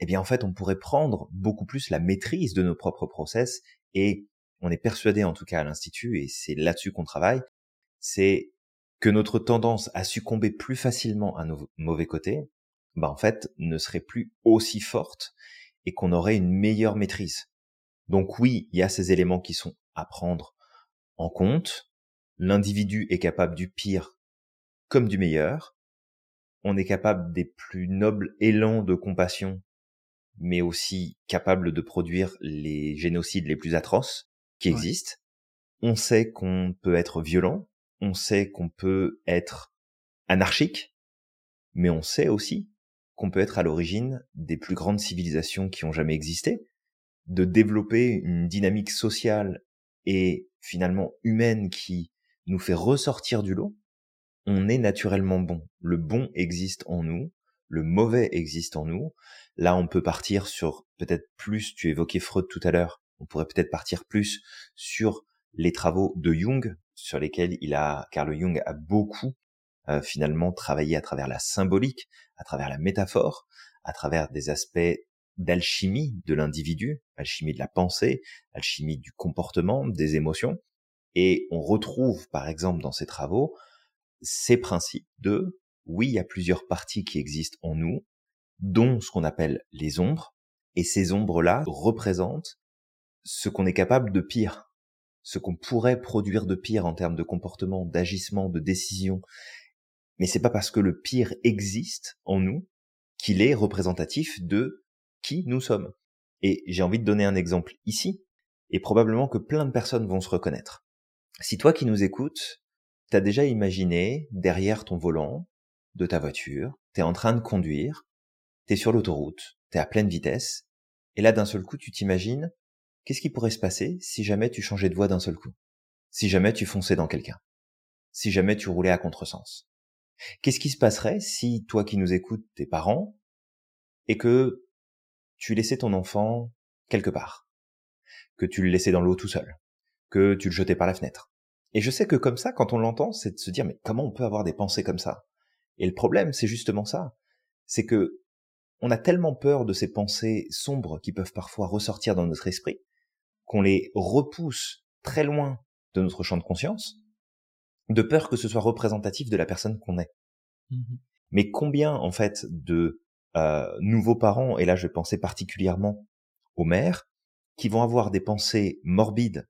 eh bien en fait on pourrait prendre beaucoup plus la maîtrise de nos propres process, et on est persuadé, en tout cas à l'Institut, et c'est là-dessus qu'on travaille, c'est que notre tendance à succomber plus facilement à nos mauvais côtés, bah en fait ne serait plus aussi forte et qu'on aurait une meilleure maîtrise. Donc oui, il y a ces éléments qui sont à prendre en compte. L'individu est capable du pire comme du meilleur. On est capable des plus nobles élans de compassion, mais aussi capable de produire les génocides les plus atroces qui ouais. existent. On sait qu'on peut être violent, on sait qu'on peut être anarchique, mais on sait aussi qu'on peut être à l'origine des plus grandes civilisations qui ont jamais existé, de développer une dynamique sociale et finalement humaine qui nous fait ressortir du lot. On est naturellement bon. Le bon existe en nous, le mauvais existe en nous. Là, on peut partir sur peut-être plus, tu évoquais Freud tout à l'heure, on pourrait peut-être partir plus sur les travaux de Jung, sur lesquels il a, Carl Jung a beaucoup euh, finalement travaillé à travers la symbolique, à travers la métaphore, à travers des aspects d'alchimie de l'individu, alchimie de la pensée, alchimie du comportement, des émotions. Et on retrouve, par exemple, dans ces travaux, ces principes de, oui, il y a plusieurs parties qui existent en nous, dont ce qu'on appelle les ombres, et ces ombres-là représentent ce qu'on est capable de pire, ce qu'on pourrait produire de pire en termes de comportement, d'agissement, de décision. Mais c'est pas parce que le pire existe en nous qu'il est représentatif de qui nous sommes. Et j'ai envie de donner un exemple ici, et probablement que plein de personnes vont se reconnaître. Si toi qui nous écoutes, t'as déjà imaginé, derrière ton volant de ta voiture, t'es en train de conduire, t'es sur l'autoroute, t'es à pleine vitesse, et là d'un seul coup tu t'imagines, qu'est-ce qui pourrait se passer si jamais tu changeais de voie d'un seul coup? Si jamais tu fonçais dans quelqu'un? Si jamais tu roulais à contresens? Qu'est-ce qui se passerait si, toi qui nous écoutes, tes parents, et que tu laissais ton enfant quelque part, que tu le laissais dans l'eau tout seul, que tu le jetais par la fenêtre? Et je sais que comme ça, quand on l'entend, c'est de se dire, mais comment on peut avoir des pensées comme ça? Et le problème, c'est justement ça. C'est que on a tellement peur de ces pensées sombres qui peuvent parfois ressortir dans notre esprit, qu'on les repousse très loin de notre champ de conscience, de peur que ce soit représentatif de la personne qu'on est. Mmh. Mais combien, en fait, de euh, nouveaux parents, et là je pensais particulièrement aux mères, qui vont avoir des pensées morbides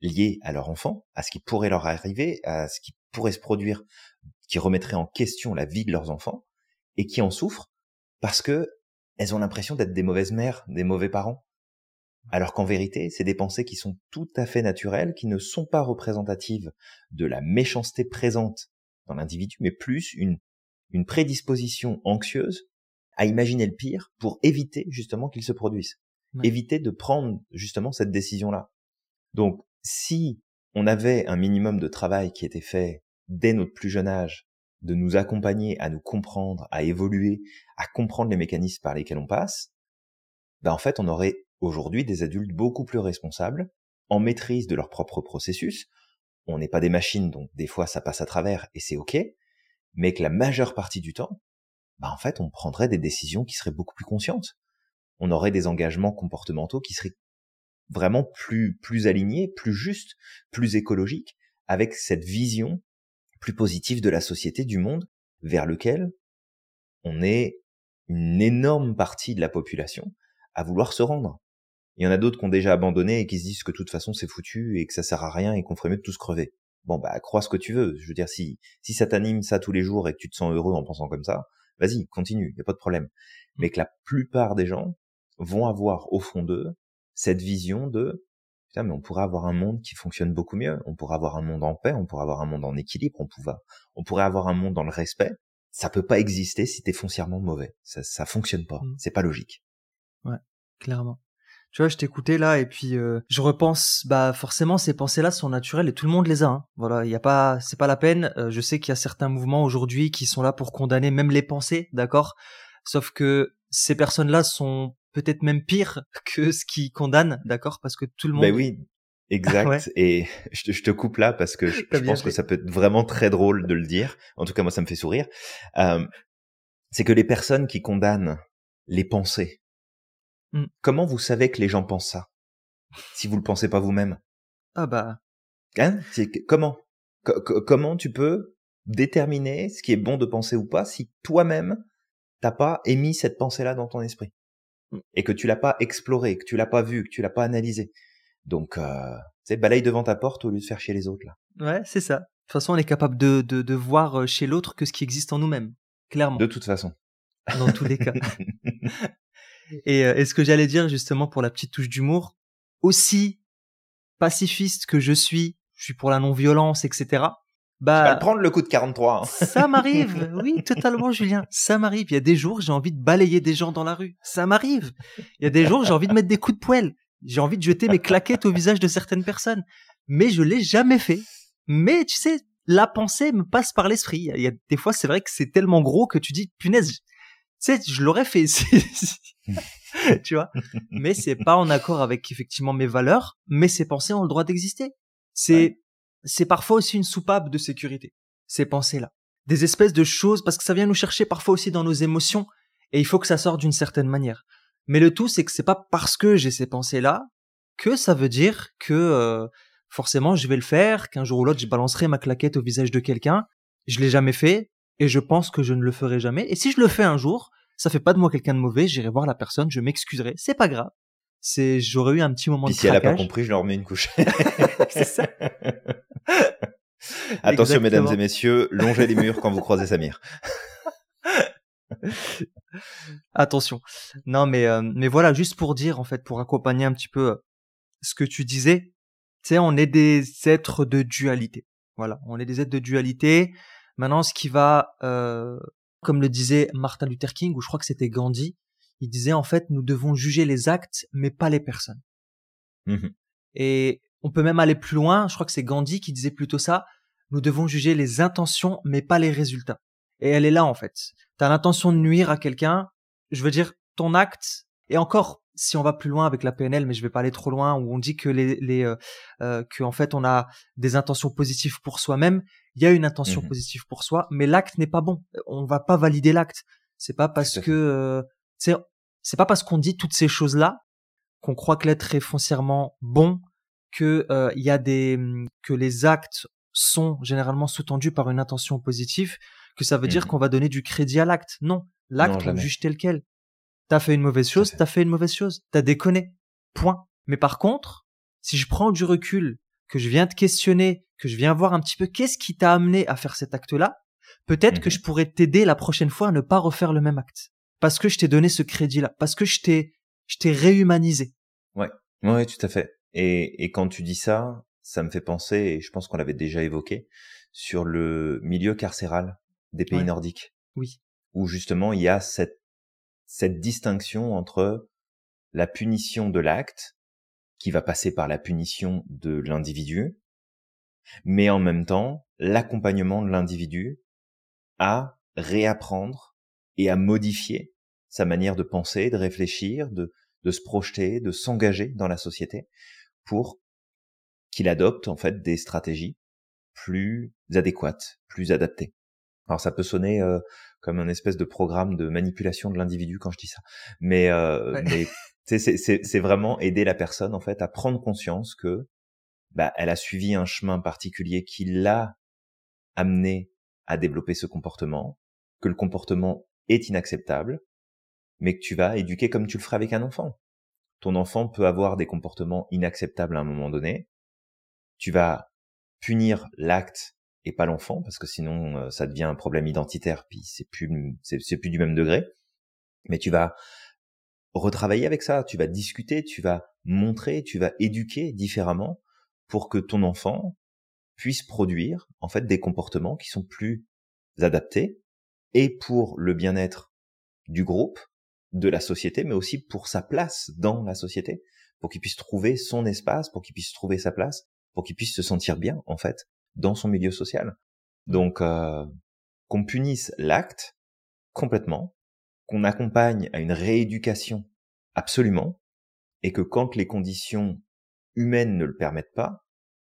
liées à leur enfant, à ce qui pourrait leur arriver, à ce qui pourrait se produire, qui remettrait en question la vie de leurs enfants, et qui en souffrent parce que elles ont l'impression d'être des mauvaises mères, des mauvais parents. Alors qu'en vérité, c'est des pensées qui sont tout à fait naturelles, qui ne sont pas représentatives de la méchanceté présente dans l'individu, mais plus une, une prédisposition anxieuse à imaginer le pire pour éviter justement qu'il se produise, ouais. éviter de prendre justement cette décision-là. Donc, si on avait un minimum de travail qui était fait dès notre plus jeune âge, de nous accompagner à nous comprendre, à évoluer, à comprendre les mécanismes par lesquels on passe, ben en fait, on aurait aujourd'hui des adultes beaucoup plus responsables, en maîtrise de leur propre processus. On n'est pas des machines, donc des fois ça passe à travers et c'est ok, mais que la majeure partie du temps, ben en fait, on prendrait des décisions qui seraient beaucoup plus conscientes. On aurait des engagements comportementaux qui seraient vraiment plus plus alignés, plus justes, plus écologiques, avec cette vision plus positive de la société, du monde, vers lequel on est une énorme partie de la population à vouloir se rendre. Il y en a d'autres qui ont déjà abandonné et qui se disent que de toute façon c'est foutu et que ça sert à rien et qu'on ferait mieux de tous crever. Bon bah crois ce que tu veux, je veux dire, si si ça t'anime ça tous les jours et que tu te sens heureux en pensant comme ça, vas-y, continue, y a pas de problème. Mais que la plupart des gens vont avoir au fond d'eux cette vision de putain, mais on pourrait avoir un monde qui fonctionne beaucoup mieux, on pourrait avoir un monde en paix, on pourrait avoir un monde en équilibre, on pourrait, on pourrait avoir un monde dans le respect, ça peut pas exister si t'es foncièrement mauvais. Ça, ça fonctionne pas. Mmh. C'est pas logique. Ouais, clairement. Tu vois, je t'écoutais là et puis euh, je repense. Bah forcément, ces pensées-là sont naturelles et tout le monde les a. Hein. Voilà, il y a pas, c'est pas la peine. Euh, je sais qu'il y a certains mouvements aujourd'hui qui sont là pour condamner même les pensées, d'accord. Sauf que ces personnes-là sont peut-être même pires que ce qui condamne, d'accord, parce que tout le monde. Ben oui. Exact. Ouais. Et je te, je te coupe là parce que je, je pense fait. que ça peut être vraiment très drôle de le dire. En tout cas, moi, ça me fait sourire. Euh, c'est que les personnes qui condamnent les pensées, mm. comment vous savez que les gens pensent ça si vous le pensez pas vous-même? Ah bah. Hein? C'est, comment? C- comment tu peux déterminer ce qui est bon de penser ou pas si toi-même t'as pas émis cette pensée-là dans ton esprit mm. et que tu l'as pas explorée, que tu l'as pas vue, que tu l'as pas analysée? Donc, euh, tu sais, balaye devant ta porte au lieu de faire chez les autres, là. Ouais, c'est ça. De toute façon, on est capable de, de, de voir chez l'autre que ce qui existe en nous-mêmes, clairement. De toute façon. Dans tous les cas. et, euh, et ce que j'allais dire, justement, pour la petite touche d'humour, aussi pacifiste que je suis, je suis pour la non-violence, et cetera. Bah, tu vas le prendre le coup de quarante-trois. Hein. Ça m'arrive, oui, totalement, Julien. Ça m'arrive. Il y a des jours, j'ai envie de balayer des gens dans la rue. Ça m'arrive. Il y a des jours, j'ai envie de mettre des coups de poêle. J'ai envie de jeter mes claquettes au visage de certaines personnes, mais je l'ai jamais fait. Mais tu sais, la pensée me passe par l'esprit. Il y a des fois, c'est vrai que c'est tellement gros que tu dis, punaise, tu sais, je l'aurais fait, tu vois. Mais c'est pas en accord avec effectivement mes valeurs. Mais ces pensées ont le droit d'exister. C'est, ouais. c'est parfois aussi une soupape de sécurité. Ces pensées-là, des espèces de choses, parce que ça vient nous chercher parfois aussi dans nos émotions, et il faut que ça sorte d'une certaine manière. Mais le tout, c'est que c'est pas parce que j'ai ces pensées-là que ça veut dire que euh, forcément je vais le faire, qu'un jour ou l'autre je balancerai ma claquette au visage de quelqu'un. Je l'ai jamais fait et je pense que je ne le ferai jamais. Et si je le fais un jour, ça fait pas de moi quelqu'un de mauvais. J'irai voir la personne, je m'excuserai. C'est pas grave. C'est j'aurais eu un petit moment Puis de si craquage. Elle a pas compris, je leur mets une couche. C'est ça. Attention, exactement. Mesdames et messieurs, longez les murs quand vous croisez Samir. Attention. Non, mais euh, mais voilà, juste pour dire en fait, pour accompagner un petit peu euh, ce que tu disais, tu sais, on est des êtres de dualité. Voilà, on est des êtres de dualité. Maintenant, ce qui va, euh, comme le disait Martin Luther King, ou je crois que c'était Gandhi, il disait en fait, nous devons juger les actes, mais pas les personnes. Mmh. Et on peut même aller plus loin. Je crois que c'est Gandhi qui disait plutôt ça. Nous devons juger les intentions, mais pas les résultats. Et elle est là, en fait. T'as l'intention de nuire à quelqu'un. Je veux dire, ton acte, et encore, si on va plus loin avec la P N L, mais je vais pas aller trop loin, où on dit que les, les, euh, euh, que, en fait, on a des intentions positives pour soi-même. Il y a une intention mmh. positive pour soi, mais l'acte n'est pas bon. On va pas valider l'acte. C'est pas parce que, euh, c'est, c'est pas parce qu'on dit toutes ces choses-là, qu'on croit que l'être est foncièrement bon, que, euh, il y a des, que les actes sont généralement sous-tendus par une intention positive, que ça veut dire mmh. qu'on va donner du crédit à l'acte. Non, l'acte, on juge tel quel. T'as fait une mauvaise chose, t'as fait une mauvaise chose, t'as déconné, point. Mais par contre, si je prends du recul, que je viens te questionner, que je viens voir un petit peu qu'est-ce qui t'a amené à faire cet acte-là, peut-être mmh. que je pourrais t'aider la prochaine fois à ne pas refaire le même acte. Parce que je t'ai donné ce crédit-là, parce que je t'ai, je t'ai réhumanisé. Ouais, ouais, tout à fait. Et, et quand tu dis ça, ça me fait penser, et je pense qu'on l'avait déjà évoqué, sur le milieu carcéral des pays ouais. nordiques. Oui. Où justement, il y a cette, cette distinction entre la punition de l'acte, qui va passer par la punition de l'individu, mais en même temps, l'accompagnement de l'individu à réapprendre et à modifier sa manière de penser, de réfléchir, de, de se projeter, de s'engager dans la société pour qu'il adopte, en fait, des stratégies plus adéquates, plus adaptées. Alors ça peut sonner euh, comme un espèce de programme de manipulation de l'individu quand je dis ça, mais, euh, ouais. mais c'est, c'est, c'est vraiment aider la personne en fait à prendre conscience que bah, elle a suivi un chemin particulier qui l'a amené à développer ce comportement, que le comportement est inacceptable, mais que tu vas éduquer comme tu le ferais avec un enfant. Ton enfant peut avoir des comportements inacceptables à un moment donné, tu vas punir l'acte et pas l'enfant, parce que sinon euh, ça devient un problème identitaire, puis c'est plus c'est, c'est plus du même degré. Mais tu vas retravailler avec ça, tu vas discuter, tu vas montrer, tu vas éduquer différemment pour que ton enfant puisse produire en fait des comportements qui sont plus adaptés et pour le bien-être du groupe, de la société, mais aussi pour sa place dans la société, pour qu'il puisse trouver son espace, pour qu'il puisse trouver sa place, pour qu'il puisse se sentir bien, en fait, dans son milieu social. Donc, euh, qu'on punisse l'acte complètement, qu'on accompagne à une rééducation absolument, et que quand les conditions humaines ne le permettent pas,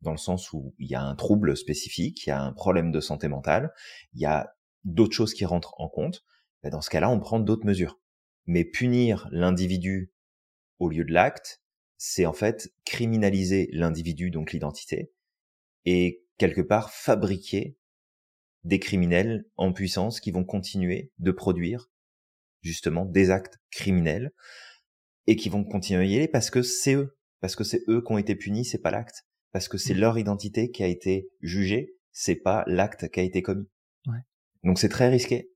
dans le sens où il y a un trouble spécifique, il y a un problème de santé mentale, il y a d'autres choses qui rentrent en compte, ben dans ce cas-là, on prend d'autres mesures. Mais punir l'individu au lieu de l'acte, c'est en fait criminaliser l'individu, donc l'identité, et quelque part fabriquer des criminels en puissance qui vont continuer de produire justement des actes criminels et qui vont continuer à y aller parce que c'est eux, parce que c'est eux qui ont été punis, c'est pas l'acte, parce que c'est leur identité qui a été jugée, c'est pas l'acte qui a été commis. Ouais. Donc c'est très risqué.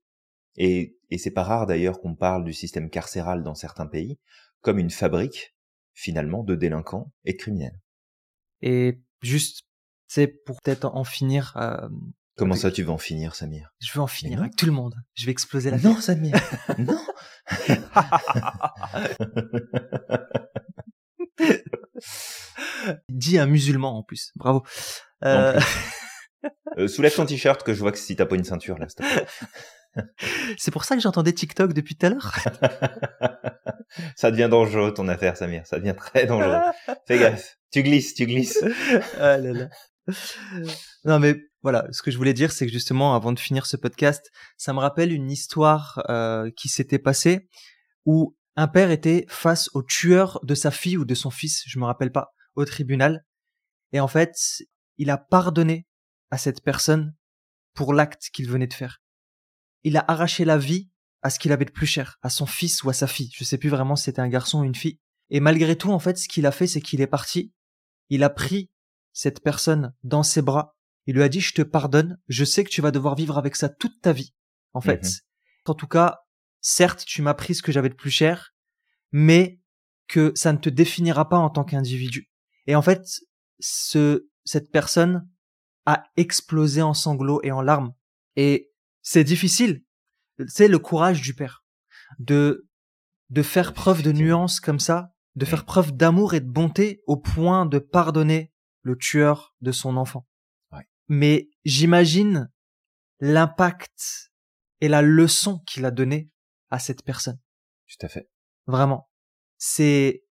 Et, et c'est pas rare d'ailleurs qu'on parle du système carcéral dans certains pays comme une fabrique finalement de délinquants et de criminels. Et juste, c'est pour peut-être en finir. Euh, Comment avec... ça, tu veux en finir, Samir? Je veux en finir avec tout le monde. Je vais exploser la. Non, Samir. Non. Dis un musulman en plus. Bravo. Euh... En plus. euh, soulève ton t-shirt que je vois que si t'as pas une ceinture là. C'est pour ça que j'entendais TikTok depuis tout à l'heure. Ça devient dangereux ton affaire, Samir. Ça devient très dangereux. Fais gaffe. Tu glisses, tu glisses. Ah là là. Non mais voilà, ce que je voulais dire, c'est que justement, avant de finir ce podcast, ça me rappelle une histoire euh, qui s'était passée où un père était face au tueur de sa fille ou de son fils, je me rappelle pas, au tribunal. Et en fait, il a pardonné à cette personne pour l'acte qu'il venait de faire. Il a arraché la vie à ce qu'il avait de plus cher, à son fils ou à sa fille. Je sais plus vraiment si c'était un garçon ou une fille. Et malgré tout, en fait, ce qu'il a fait, c'est qu'il est parti. Il a pris cette personne dans ses bras. Il lui a dit, je te pardonne. Je sais que tu vas devoir vivre avec ça toute ta vie. En fait, mm-hmm. En tout cas, certes, tu m'as pris ce que j'avais de plus cher, mais que ça ne te définira pas en tant qu'individu. Et en fait, ce, cette personne a explosé en sanglots et en larmes. Et c'est difficile. C'est le courage du père. De, de faire preuve de nuance comme ça, de faire preuve d'amour et de bonté au point de pardonner le tueur de son enfant. Ouais. Mais j'imagine l'impact et la leçon qu'il a donnée à cette personne. Tout à fait. Vraiment. C'est,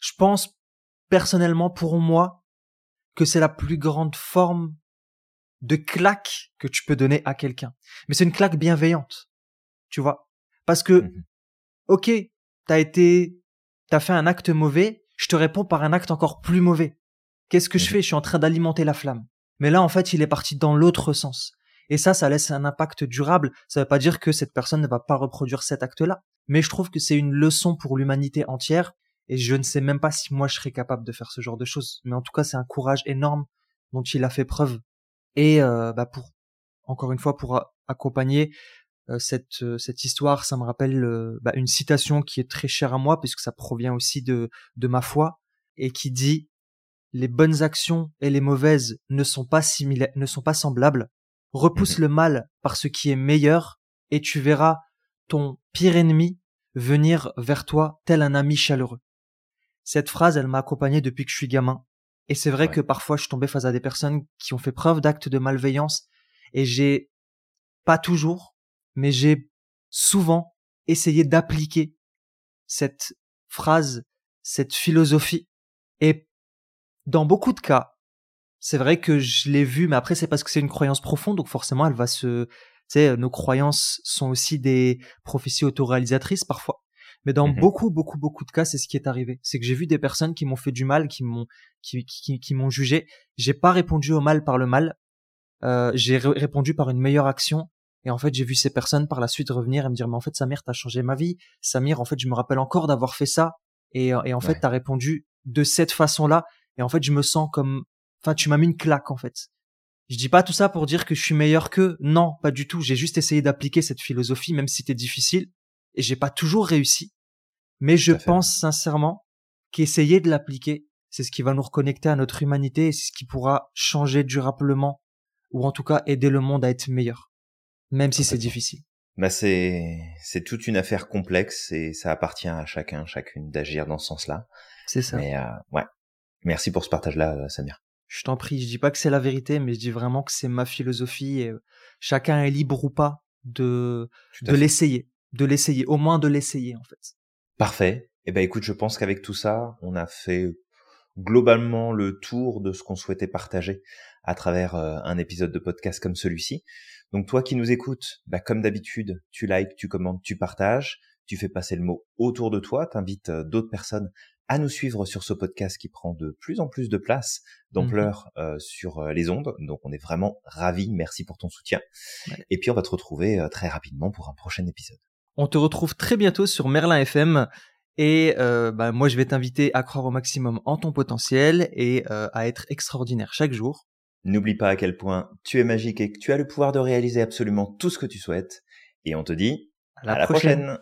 je pense, personnellement pour moi, que c'est la plus grande forme de claque que tu peux donner à quelqu'un. Mais c'est une claque bienveillante, tu vois. Parce que, mmh. ok, t'as été, t'as fait un acte mauvais, je te réponds par un acte encore plus mauvais. Qu'est-ce que mmh. je fais? Je suis en train d'alimenter la flamme. Mais là, en fait, il est parti dans l'autre sens. Et ça, ça laisse un impact durable. Ça veut pas dire que cette personne ne va pas reproduire cet acte-là. Mais je trouve que c'est une leçon pour l'humanité entière. Et je ne sais même pas si moi, je serais capable de faire ce genre de choses. Mais en tout cas, c'est un courage énorme dont il a fait preuve. Et euh, bah pour encore une fois pour a- accompagner euh, cette euh, cette histoire, ça me rappelle euh, bah, une citation qui est très chère à moi puisque ça provient aussi de de ma foi et qui dit les bonnes actions et les mauvaises ne sont pas similaires, ne sont pas semblables. Repousse mmh. le mal par ce qui est meilleur et tu verras ton pire ennemi venir vers toi tel un ami chaleureux. Cette phrase, elle m'a accompagné depuis que je suis gamin. Et c'est vrai ouais. que parfois, je suis tombé face à des personnes qui ont fait preuve d'actes de malveillance et j'ai, pas toujours, mais j'ai souvent essayé d'appliquer cette phrase, cette philosophie. Et dans beaucoup de cas, c'est vrai que je l'ai vu, mais après, c'est parce que c'est une croyance profonde, donc forcément, elle va se... Tu sais, nos croyances sont aussi des prophéties autoréalisatrices parfois. Mais dans mmh. beaucoup, beaucoup, beaucoup de cas, c'est ce qui est arrivé. C'est que j'ai vu des personnes qui m'ont fait du mal, qui m'ont, qui, qui, qui, qui m'ont jugé. J'ai pas répondu au mal par le mal. Euh, j'ai ré- répondu par une meilleure action. Et en fait, j'ai vu ces personnes par la suite revenir et me dire, mais en fait, Samir, t'as changé ma vie. Samir, en fait, je me rappelle encore d'avoir fait ça. Et, et en fait, ouais. t'as répondu de cette façon-là. Et en fait, je me sens comme, enfin, tu m'as mis une claque, en fait. Je dis pas tout ça pour dire que je suis meilleur qu'eux. Non, pas du tout. J'ai juste essayé d'appliquer cette philosophie, même si c'était difficile. Et j'ai pas toujours réussi. Mais je pense sincèrement qu'essayer de l'appliquer, c'est ce qui va nous reconnecter à notre humanité et c'est ce qui pourra changer durablement ou en tout cas aider le monde à être meilleur. Même si c'est difficile. Bah c'est c'est toute une affaire complexe et ça appartient à chacun, chacune d'agir dans ce sens-là. C'est ça. Mais euh, ouais. Merci pour ce partage-là, Samir. Je t'en prie, je dis pas que c'est la vérité, mais je dis vraiment que c'est ma philosophie et chacun est libre ou pas de de fait. l'essayer, de l'essayer, au moins de l'essayer en fait. Parfait. Eh ben écoute, je pense qu'avec tout ça, on a fait globalement le tour de ce qu'on souhaitait partager à travers euh, un épisode de podcast comme celui-ci. Donc toi qui nous écoutes, bah comme d'habitude, tu likes, tu commentes, tu partages, tu fais passer le mot autour de toi, t'invites euh, d'autres personnes à nous suivre sur ce podcast qui prend de plus en plus de place, d'ampleur mmh. euh, sur euh, les ondes. Donc on est vraiment ravis, merci pour ton soutien. Ouais. Et puis on va te retrouver euh, très rapidement pour un prochain épisode. On te retrouve très bientôt sur Merlin F M. Et euh, bah, moi, je vais t'inviter à croire au maximum en ton potentiel et euh, à être extraordinaire chaque jour. N'oublie pas à quel point tu es magique et que tu as le pouvoir de réaliser absolument tout ce que tu souhaites. Et on te dit à la, à la prochaine, prochaine.